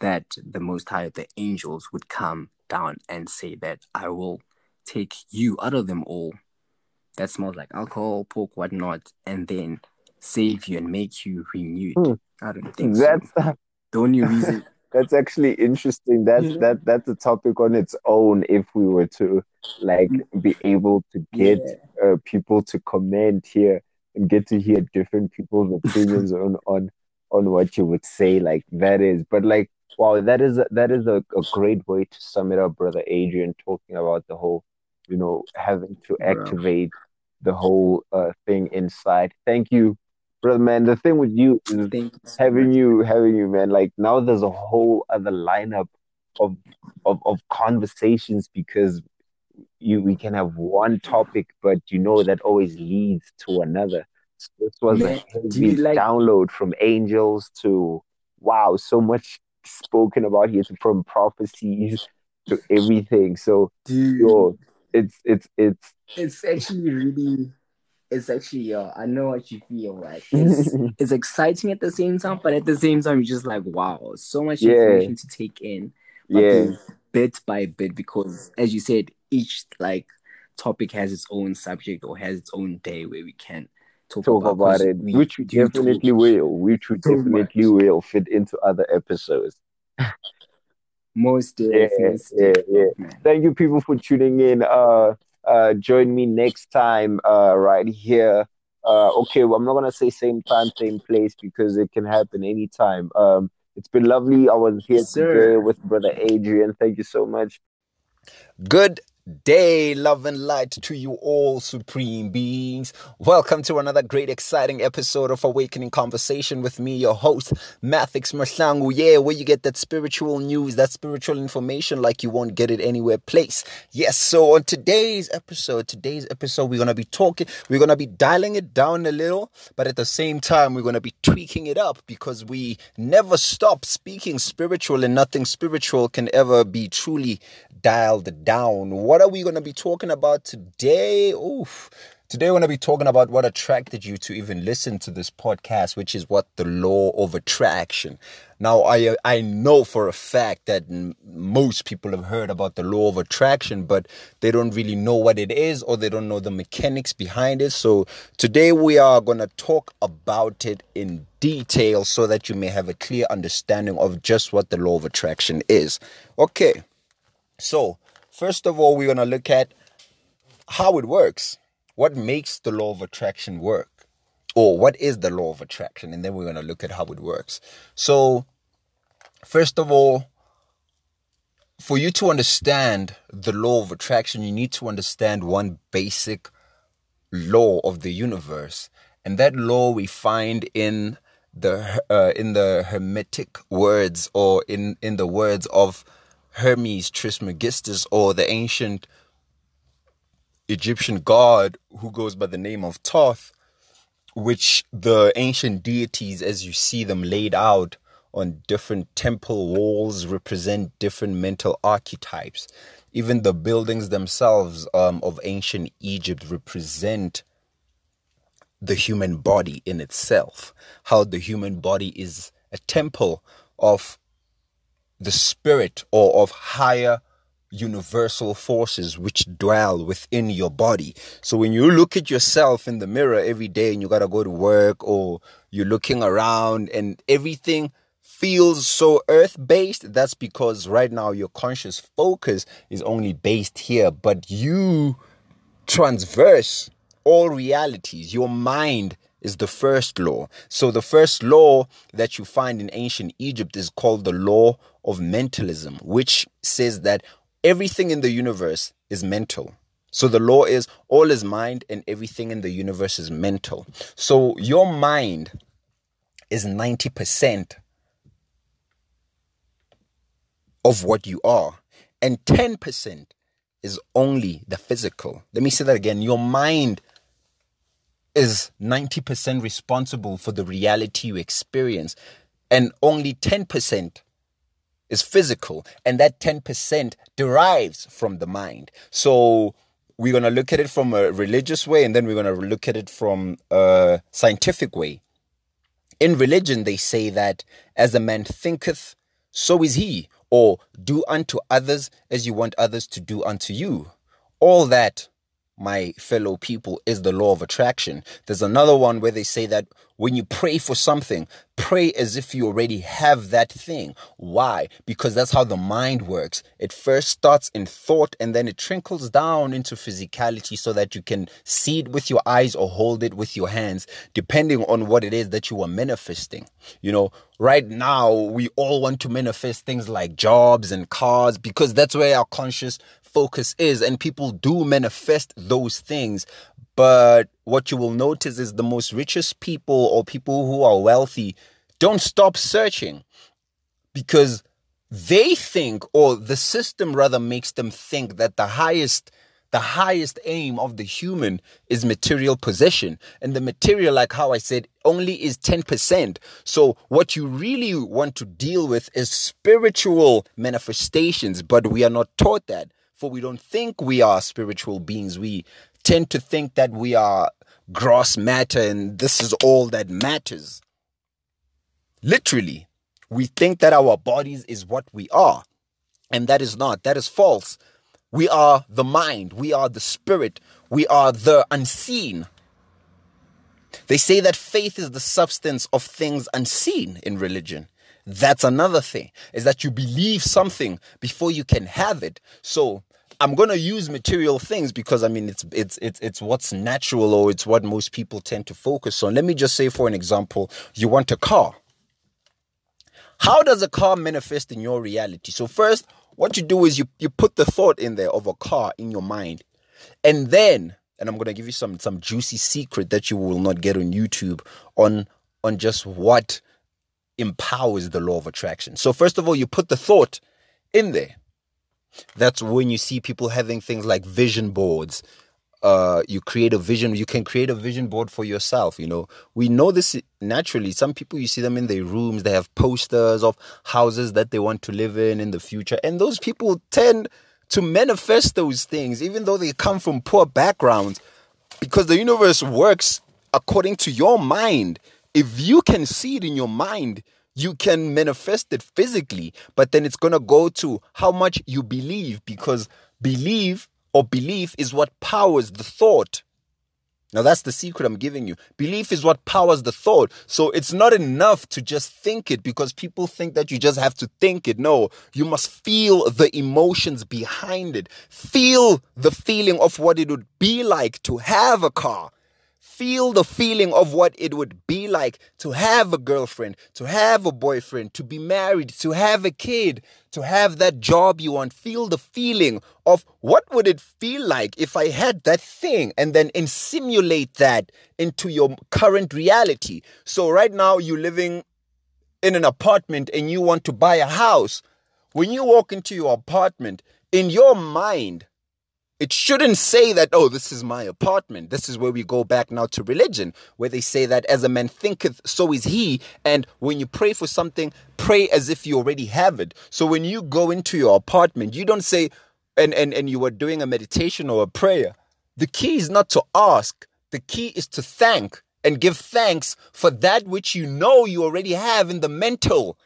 that the Most High, the angels, would come down and say that I will take you out of them all that smells like alcohol, pork, whatnot, and then save you and make you renewed? I don't think that's so. The only reason that's actually interesting. That's a topic on its own. If we were to like be able to get people to comment here and get to hear different people's opinions on what you would say, like that is. But like, wow, that is a great way to sum it up, Brother Adrian. Talking about the whole, you know, having to activate the whole thing inside. Thank you. Brother, man, the thing with you is having you, man, like now there's a whole other lineup of conversations, because we can have one topic, but you know that always leads to another. So this was a heavy download, from angels to, wow, so much spoken about here, from prophecies to everything. So yo, it's actually really... It's actually, I know what you feel like. It's exciting at the same time, but at the same time, you're just like, wow, so much information to take in. But bit by bit, because as you said, each like topic has its own subject, or has its own day where we can talk about it, which we definitely will. Which we definitely will fit into other episodes. Most days. Thank you, people, for tuning in. Join me next time right here. Okay, well, I'm not gonna say same time, same place, because it can happen anytime. It's been lovely. I was here today with Brother Adrian. Thank you so much. Good day, love and light to you all, supreme beings. Welcome to another great, exciting episode of Awakening Conversation with me, your host, Mathix Mashangu. Yeah, where you get that spiritual news, that spiritual information like you won't get it anywhere place. Yes, so on today's episode, we're going to be dialing it down a little, but at the same time, we're going to be tweaking it up, because we never stop speaking spiritual, and nothing spiritual can ever be truly dialed down. What are we going to be talking about today? Today we're going to be talking about what attracted you to even listen to this podcast, which is what the law of attraction. Now, I know for a fact that most people have heard about the law of attraction, but they don't really know what it is, or they don't know the mechanics behind it. So today we are going to talk about it in detail, so that you may have a clear understanding of just what the law of attraction is. Okay, so first of all, we're going to look at how it works. What makes the law of attraction work? or what is the law of attraction? And then we're going to look at how it works. So first of all, for you to understand the law of attraction, you need to understand one basic law of the universe. And that law we find in the Hermetic words, or in the words of Hermes Trismegistus, or the ancient Egyptian god who goes by the name of Thoth, which the ancient deities, as you see them laid out on different temple walls, represent different mental archetypes. Even the buildings themselves of ancient Egypt represent the human body in itself, how the human body is a temple of the spirit or of higher universal forces which dwell within your body. So when you look at yourself in the mirror every day and you gotta go to work, or you're looking around and everything feels so earth-based, that's because right now your conscious focus is only based here, but you transverse all realities. Your mind is the first law. So the first law that you find in ancient Egypt is called the law of mentalism, which says that everything in the universe is mental. So the law is all is mind and everything in the universe is mental. So your mind is 90% of what you are, and 10% is only the physical. Let me say that again. Your mind is 90% responsible for the reality you experience, and only 10% is physical, and that 10% derives from the mind. So we're going to look at it from a religious way, and then we're going to look at it from a scientific way. In religion, they say that as a man thinketh, so is he, or do unto others as you want others to do unto you. All that, my fellow people, is the law of attraction. There's another one where they say that when you pray for something, pray as if you already have that thing. Why? Because that's how the mind works. It first starts in thought and then it trickles down into physicality so that you can see it with your eyes or hold it with your hands, depending on what it is that you are manifesting. You know, right now we all want to manifest things like jobs and cars because that's where our conscious focus is, and people do manifest those things. But what you will notice is the most richest people or people who are wealthy don't stop searching, because they think, or the system rather makes them think, that the highest aim of the human is material possession. And the material, like how I said, only is 10%. So what you really want to deal with is spiritual manifestations, but we are not taught that. For we don't think we are spiritual beings. We tend to think that we are gross matter and this is all that matters. Literally, we think that our bodies is what we are. And that is not. That is false. We are the mind. We are the spirit. We are the unseen. They say that faith is the substance of things unseen in religion. That's another thing, is that you believe something before you can have it. So I'm going to use material things because, I mean, it's what's natural, or it's what most people tend to focus on. Let me just say, for an example, you want a car. How does a car manifest in your reality? So first, what you do is you put the thought in there of a car in your mind. And then, and I'm going to give you some juicy secret that you will not get on YouTube on just what empowers the law of attraction. So first of all, you put the thought in there. That's when you see people having things like vision boards. You create a vision. You can create a vision board for yourself. You know, we know this naturally. Some people, you see them in their rooms. They have posters of houses that they want to live in the future. And those people tend to manifest those things, even though they come from poor backgrounds, because the universe works according to your mind. If you can see it in your mind, you can manifest it physically, but then it's going to go to how much you believe, because belief is what powers the thought. Now, that's the secret I'm giving you. Belief is what powers the thought. So it's not enough to just think it, because people think that you just have to think it. No, you must feel the emotions behind it. Feel the feeling of what it would be like to have a car. feel the feeling of what it would be like to have a girlfriend, to have a boyfriend, to be married, to have a kid, to have that job you want. Feel the feeling of what would it feel like if I had that thing, and then simulate that into your current reality. So right now you're living in an apartment and you want to buy a house. When you walk into your apartment, in your mind, it shouldn't say that, oh, this is my apartment. This is where we go back now to religion, where they say that as a man thinketh, so is he. And when you pray for something, pray as if you already have it. So when you go into your apartment, you don't say, and you were doing a meditation or a prayer. The key is not to ask. The key is to thank and give thanks for that which you know you already have in the mental.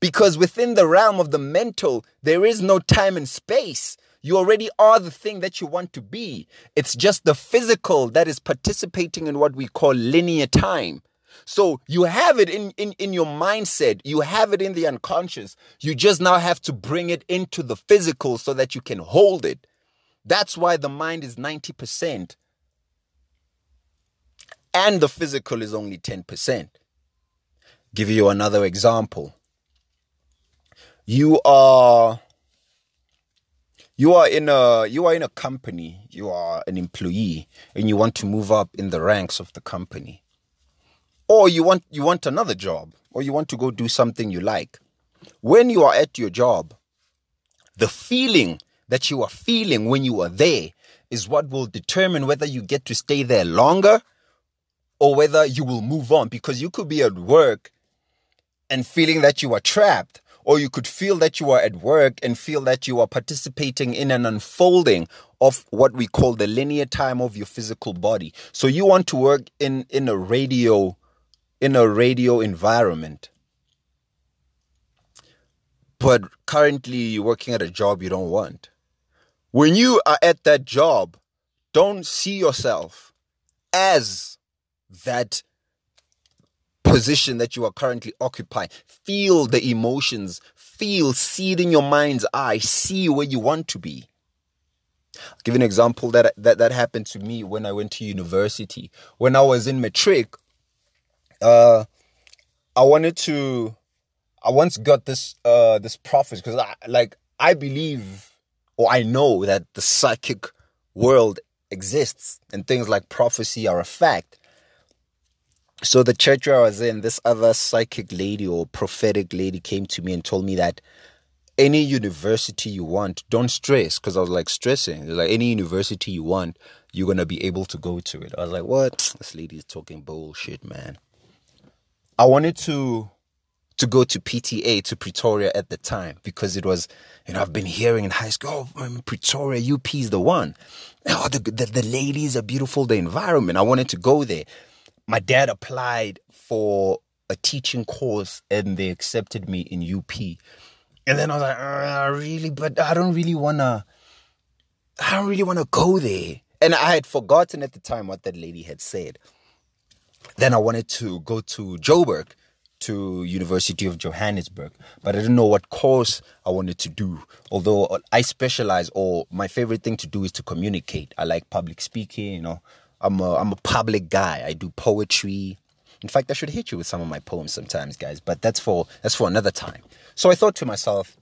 Because within the realm of the mental, there is no time and space. You already are the thing that you want to be. It's just the physical that is participating in what we call linear time. So you have it in your mindset. You have it in the unconscious. You just now have to bring it into the physical so that you can hold it. That's why the mind is 90% and the physical is only 10%. Give you another example. You are in a company, you are an employee, and you want to move up in the ranks of the company. Or you want another job, or you want to go do something you like. When you are at your job, the feeling that you are feeling when you are there is what will determine whether you get to stay there longer or whether you will move on. Because you could be at work and feeling that you are trapped. Or you could feel that you are at work and feel that you are participating in an unfolding of what we call the linear time of your physical body. So you want to work in a radio environment. But currently you're working at a job you don't want. When you are at that job, don't see yourself as that position that you are currently occupying. Feel the emotions. See it in your mind's eye. See where you want to be. I'll give an example that happened to me when I went to university. When I was in matric, I once got this prophecy, because I believe, or I know, that the psychic world exists and things like prophecy are a fact. So the church where I was in, this other psychic lady or prophetic lady came to me and told me that any university you want, don't stress. Because I was stressing. Like, any university you want, you're going to be able to go to it. I was like, what? This lady is talking bullshit, man. I wanted to go to PTA, to Pretoria at the time. Because it was, I've been hearing in high school, oh, Pretoria, UP is the one. Oh, the ladies are beautiful, the environment. I wanted to go there. My dad applied for a teaching course and they accepted me in UP. And then I was like, but I don't really want to go there. And I had forgotten at the time what that lady had said. Then I wanted to go to Joburg, to University of Johannesburg. But I didn't know what course I wanted to do. Although I specialize, or my favorite thing to do is to communicate. I like public speaking, I'm a public guy. I do poetry. In fact, I should hit you with some of my poems sometimes, guys. But that's for another time. So I thought to myself,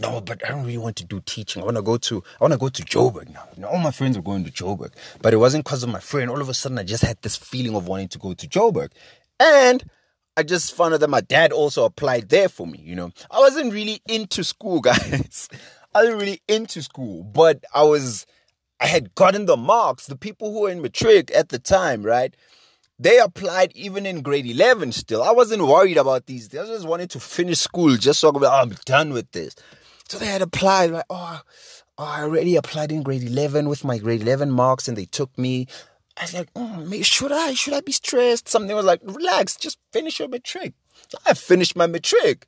no, but I don't really want to do teaching. I want to go to Joburg now. All my friends were going to Joburg. But it wasn't because of my friend. All of a sudden, I just had this feeling of wanting to go to Joburg. And I just found out that my dad also applied there for me, I wasn't really into school, guys. But I had gotten the marks. The people who were in matric at the time, right? They applied even in grade 11 still. I wasn't worried about these things. I just wanted to finish school just so I could be, I'm done with this. So they had applied. Like, I already applied in grade 11 with my grade 11 marks and they took me. I was like, should I be stressed? Something was like, relax, just finish your matric. So I finished my matric.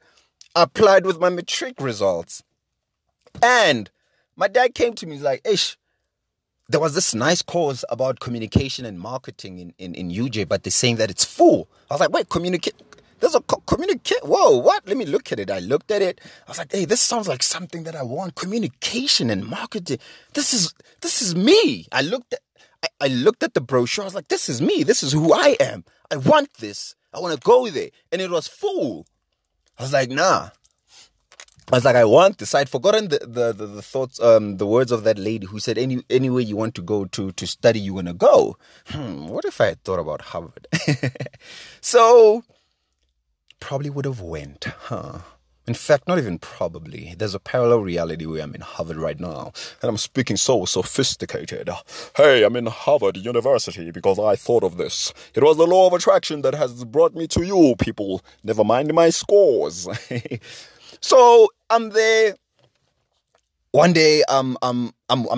I applied with my matric results. And my dad came to me, he's like, ish. There was this nice course about communication and marketing in UJ, but they're saying that it's full. I was like, wait, communicate. There's a communicate. Whoa, what? Let me look at it. I looked at it. I was like, hey, this sounds like something that I want. Communication and marketing. This is me. I looked at, I looked at the brochure. I was like, this is me. This is who I am. I want this. I want to go there. And it was full. I was like, nah. I was like, I want this. I'd forgotten the thoughts, the words of that lady who said, anywhere you want to go to study, you're going to go. What if I had thought about Harvard? So, probably would have went, huh? In fact, not even probably. There's a parallel reality where I'm in Harvard right now, and I'm speaking so sophisticated. Hey, I'm in Harvard University because I thought of this. It was the law of attraction that has brought me to you, people. Never mind my scores. So I'm there. One day, I'm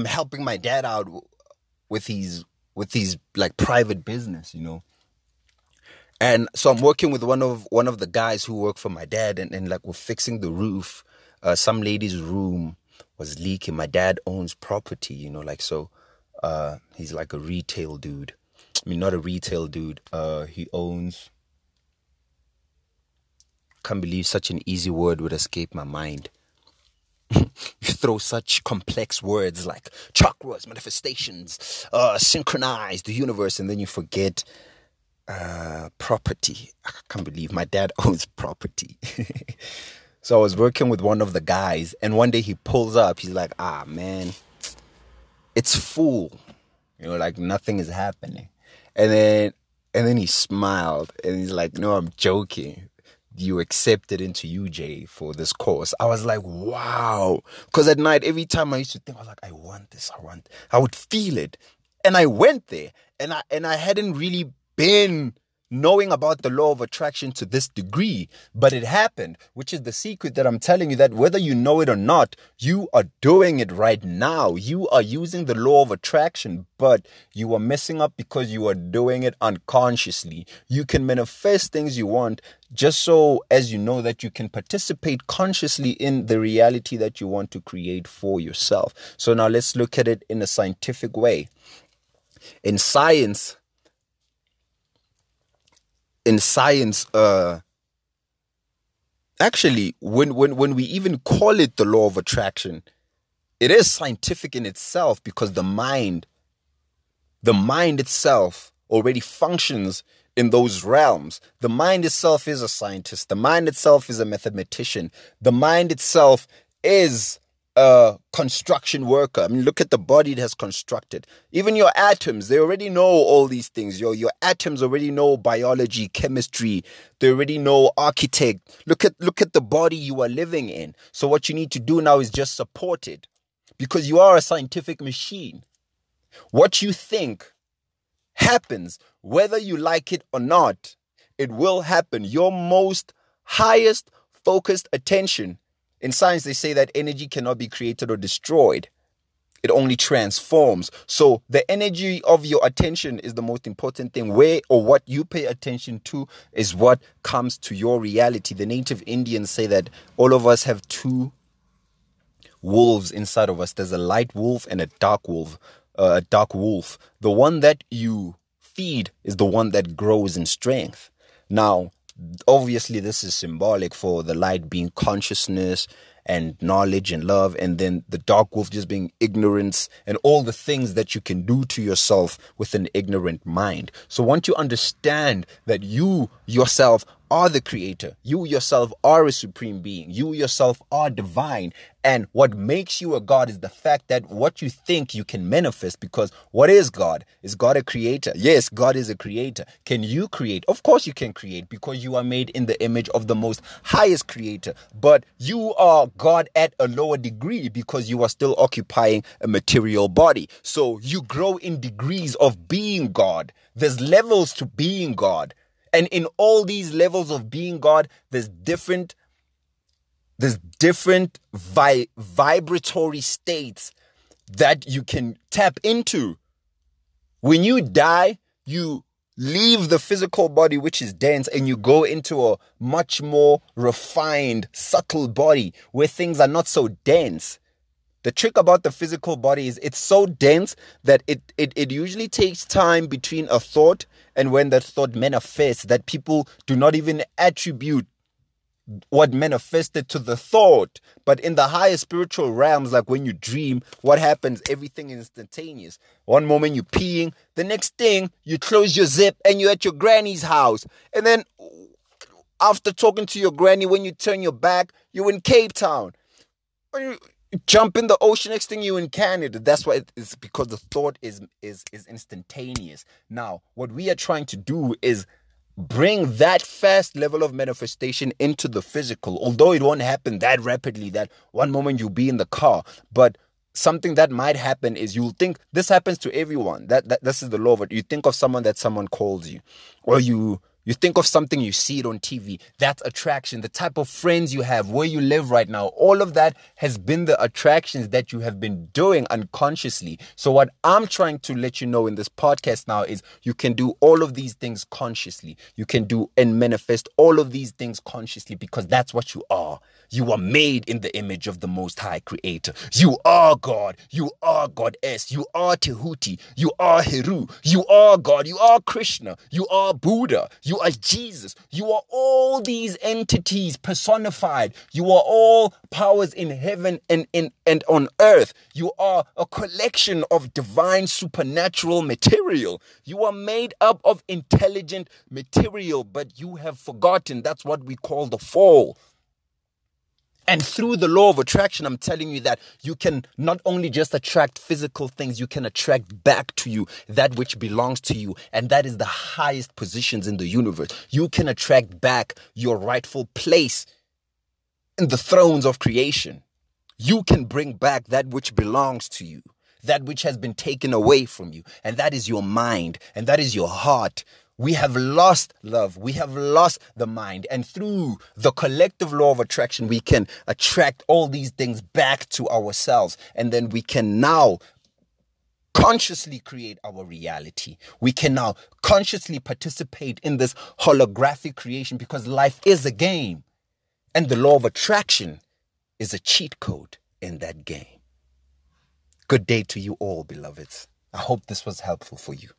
helping my dad out with his like private business, you know. And so I'm working with one of the guys who work for my dad, and like we're fixing the roof. Some lady's room was leaking. My dad owns property, you know, like so. He's like a retail dude. I mean, not a retail dude. He owns. Can't believe such an easy word would escape my mind. You throw such complex words like chakras, manifestations, synchronize the universe, and then you forget. Property. I can't believe my dad owns property. So I was working with one of the guys, and one day he pulls up. He's like, ah, man, it's full. You know, like nothing is happening. And then he smiled, and he's like, no, I'm joking. You accepted into UJ for this course. I was like, wow. Because at night, every time I used to think, I was like, I want this. I would feel it. And I went there, and I hadn't really been knowing about the law of attraction to this degree, but it happened, which is the secret that I'm telling you, that whether you know it or not, you are doing it right now. You are using the law of attraction, but you are messing up because you are doing it unconsciously. You can manifest things you want just so as you know that you can participate consciously in the reality that you want to create for yourself. So now let's look at it in a scientific way. In science, actually, when we even call it the law of attraction, it is scientific in itself, because the mind itself already functions in those realms. The mind itself is a scientist. The mind itself is a mathematician. The mind itself is a construction worker. I mean, look at the body it has constructed. Even your atoms, they already know all these things. Your atoms already know biology, chemistry. They already know architect. Look at the body you are living in. So what you need to do now is just support it, because you are a scientific machine. What you think happens, whether you like it or not. It will happen. Your most highest focused attention. In science, they say that energy cannot be created or destroyed. It only transforms. So the energy of your attention is the most important thing. Where or what you pay attention to is what comes to your reality. The native Indians say that all of us have two wolves inside of us. There's a light wolf and a dark wolf. The one that you feed is the one that grows in strength. Now, obviously, this is symbolic for the light being consciousness and knowledge and love, and then the dark wolf just being ignorance and all the things that you can do to yourself with an ignorant mind. So once you understand that you yourself are the creator, you yourself are a supreme being, you yourself are divine, and what makes you a god is the fact that what you think you can manifest. Because what is God? Is God a creator? Yes, God is a creator. Can you create? Of course you can create, because you are made in the image of the most highest creator, but you are God at a lower degree because you are still occupying a material body. So you grow in degrees of being God. There's levels to being God. And in all these levels of being God, there's different vibratory states that you can tap into. When you die, you leave the physical body, which is dense, and you go into a much more refined, subtle body where things are not so dense. The trick about the physical body is it's so dense that it usually takes time between a thought and when that thought manifests that people do not even attribute what manifested to the thought. But in the higher spiritual realms, like when you dream, what happens? Everything is instantaneous. One moment you're peeing, the next thing you close your zip and you're at your granny's house. And then after talking to your granny, when you turn your back, you're in Cape Town. When you jump in the ocean, next thing you're in Canada. That's why it's because the thought is instantaneous. Now, what we are trying to do is bring that fast level of manifestation into the physical, although it won't happen that rapidly, that one moment you'll be in the car. But something that might happen is you'll think this happens to everyone. This is the law of it. You think of someone that someone calls you, or you think of something, you see it on TV. That's attraction. The type of friends you have, where you live right now, all of that has been the attractions that you have been doing unconsciously. So what I'm trying to let you know in this podcast now is you can do all of these things consciously. You can do and manifest all of these things consciously, because that's what you are. You are made in the image of the Most High Creator. You are God. You are Goddess. You are Tehuti. You are Heru. You are God. You are Krishna. You are Buddha. You are Jesus. You are all these entities personified. You are all powers in heaven and on earth. You are a collection of divine supernatural material. You are made up of intelligent material, but you have forgotten. That's what we call the fall. And through the law of attraction, I'm telling you that you can not only just attract physical things, you can attract back to you that which belongs to you. And that is the highest positions in the universe. You can attract back your rightful place in the thrones of creation. You can bring back that which belongs to you, that which has been taken away from you. And that is your mind, and that is your heart. We have lost love. We have lost the mind. And through the collective law of attraction, we can attract all these things back to ourselves. And then we can now consciously create our reality. We can now consciously participate in this holographic creation, because life is a game. And the law of attraction is a cheat code in that game. Good day to you all, beloveds. I hope this was helpful for you.